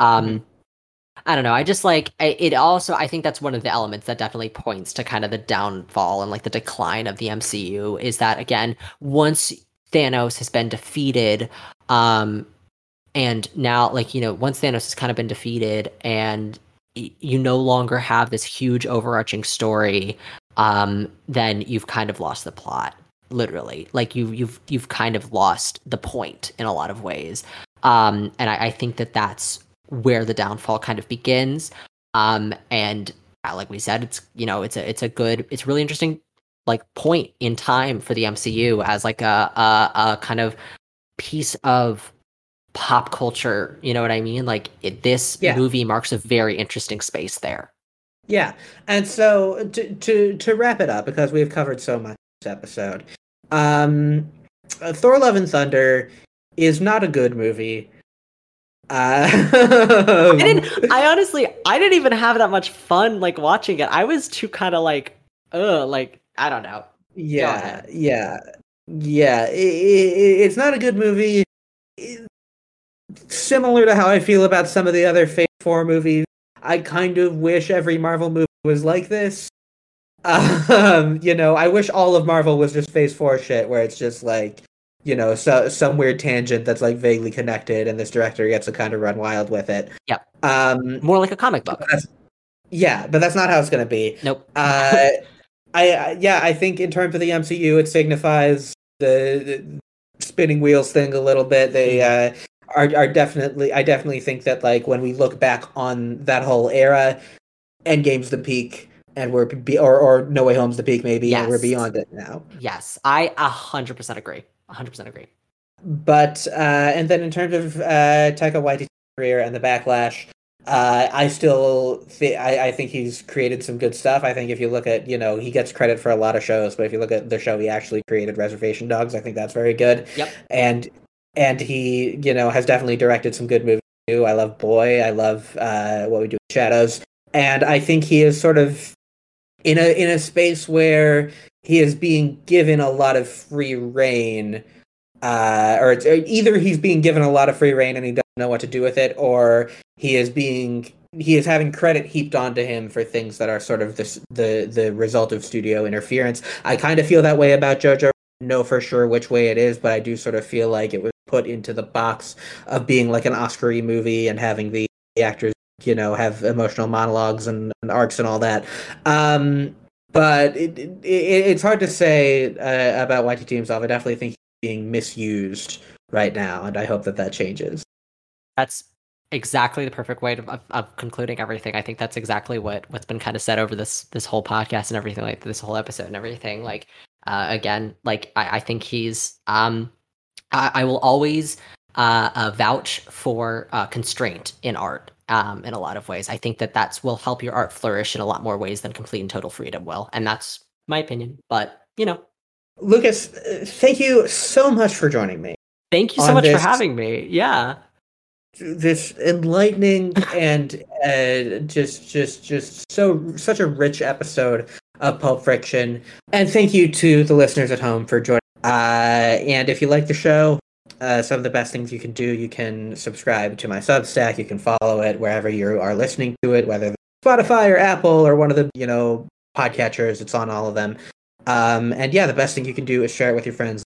I don't know. I just like it. Also, I think that's one of the elements that definitely points to kind of the downfall and like the decline of the MCU is that, again, once Thanos has been defeated, and now like, once Thanos has kind of been defeated and you no longer have this huge overarching story, then you've kind of lost the plot. Literally, like you've kind of lost the point in a lot of ways. And I think that that's where the downfall kind of begins, and like we said, it's it's really interesting like point in time for the MCU as like a kind of piece of pop culture. You know what I mean? Like this movie marks a very interesting space there. Yeah, and so to wrap it up, because we've covered so much this episode, Thor: Love and Thunder is not a good movie. I didn't even have that much fun like watching it. I was too kind of like I don't know. It's not a good movie. Similar to how I feel about some of the other Phase 4 movies, I kind of wish every Marvel movie was like this. You know, I wish all of Marvel was just Phase 4 shit, where it's just like, you know, so some weird tangent that's like vaguely connected, and this director gets to kind of run wild with it. Yep. More like a comic book. Yeah, but that's not how it's going to be. Nope. I think in terms of the MCU, it signifies the spinning wheels thing a little bit. They I definitely think that, like, when we look back on that whole era, Endgame's the peak. And we're or No Way Home's the peak, maybe, yes. And we're beyond it now. Yes, I 100% agree. 100% agree. But and then in terms of Taika Waititi's career and the backlash, I think he's created some good stuff. I think if you look at, you know, he gets credit for a lot of shows, but if you look at the show he actually created, Reservation Dogs, I think that's very good. Yep. And he, you know, has definitely directed some good movies too. I love Boy. I love What We Do in the Shadows. And I think he is sort of in a space where he is being given a lot of free reign, either he's being given a lot of free reign and he doesn't know what to do with it, or he is having credit heaped onto him for things that are sort of the result of studio interference. I kind of feel that way about JoJo. I don't know for sure which way it is, but I do sort of feel like it was put into the box of being like an Oscar-y movie and having the actors, you know, have emotional monologues and arcs and all that. But it's hard to say about Waititi himself. I definitely think he's being misused right now, and I hope that changes. That's exactly the perfect way of concluding everything. I think that's exactly what's been kind of said over this whole podcast and everything, like this whole episode and everything. Like, again, like I think he's... I will always vouch for constraint in art. In a lot of ways, I think that will help your art flourish in a lot more ways than complete and total freedom will, and that's my opinion. But you know, Lucas, thank you so much for joining me. Thank you so much for having me. Yeah, this enlightening and just such a rich episode of Pulp Friction, and thank you to the listeners at home for joining. And if you like the show, some of the best things you can do, you can subscribe to my Substack, you can follow it wherever you are listening to it, whether Spotify or Apple or one of the, you know, podcatchers, it's on all of them. And yeah, the best thing you can do is share it with your friends if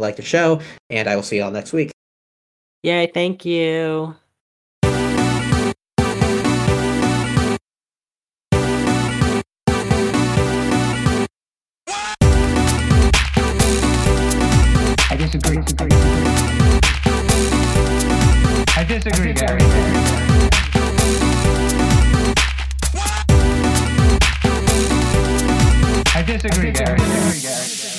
you like the show, and I will see you all next week. Yay, thank you. I disagree, Gary. I disagree, Gary.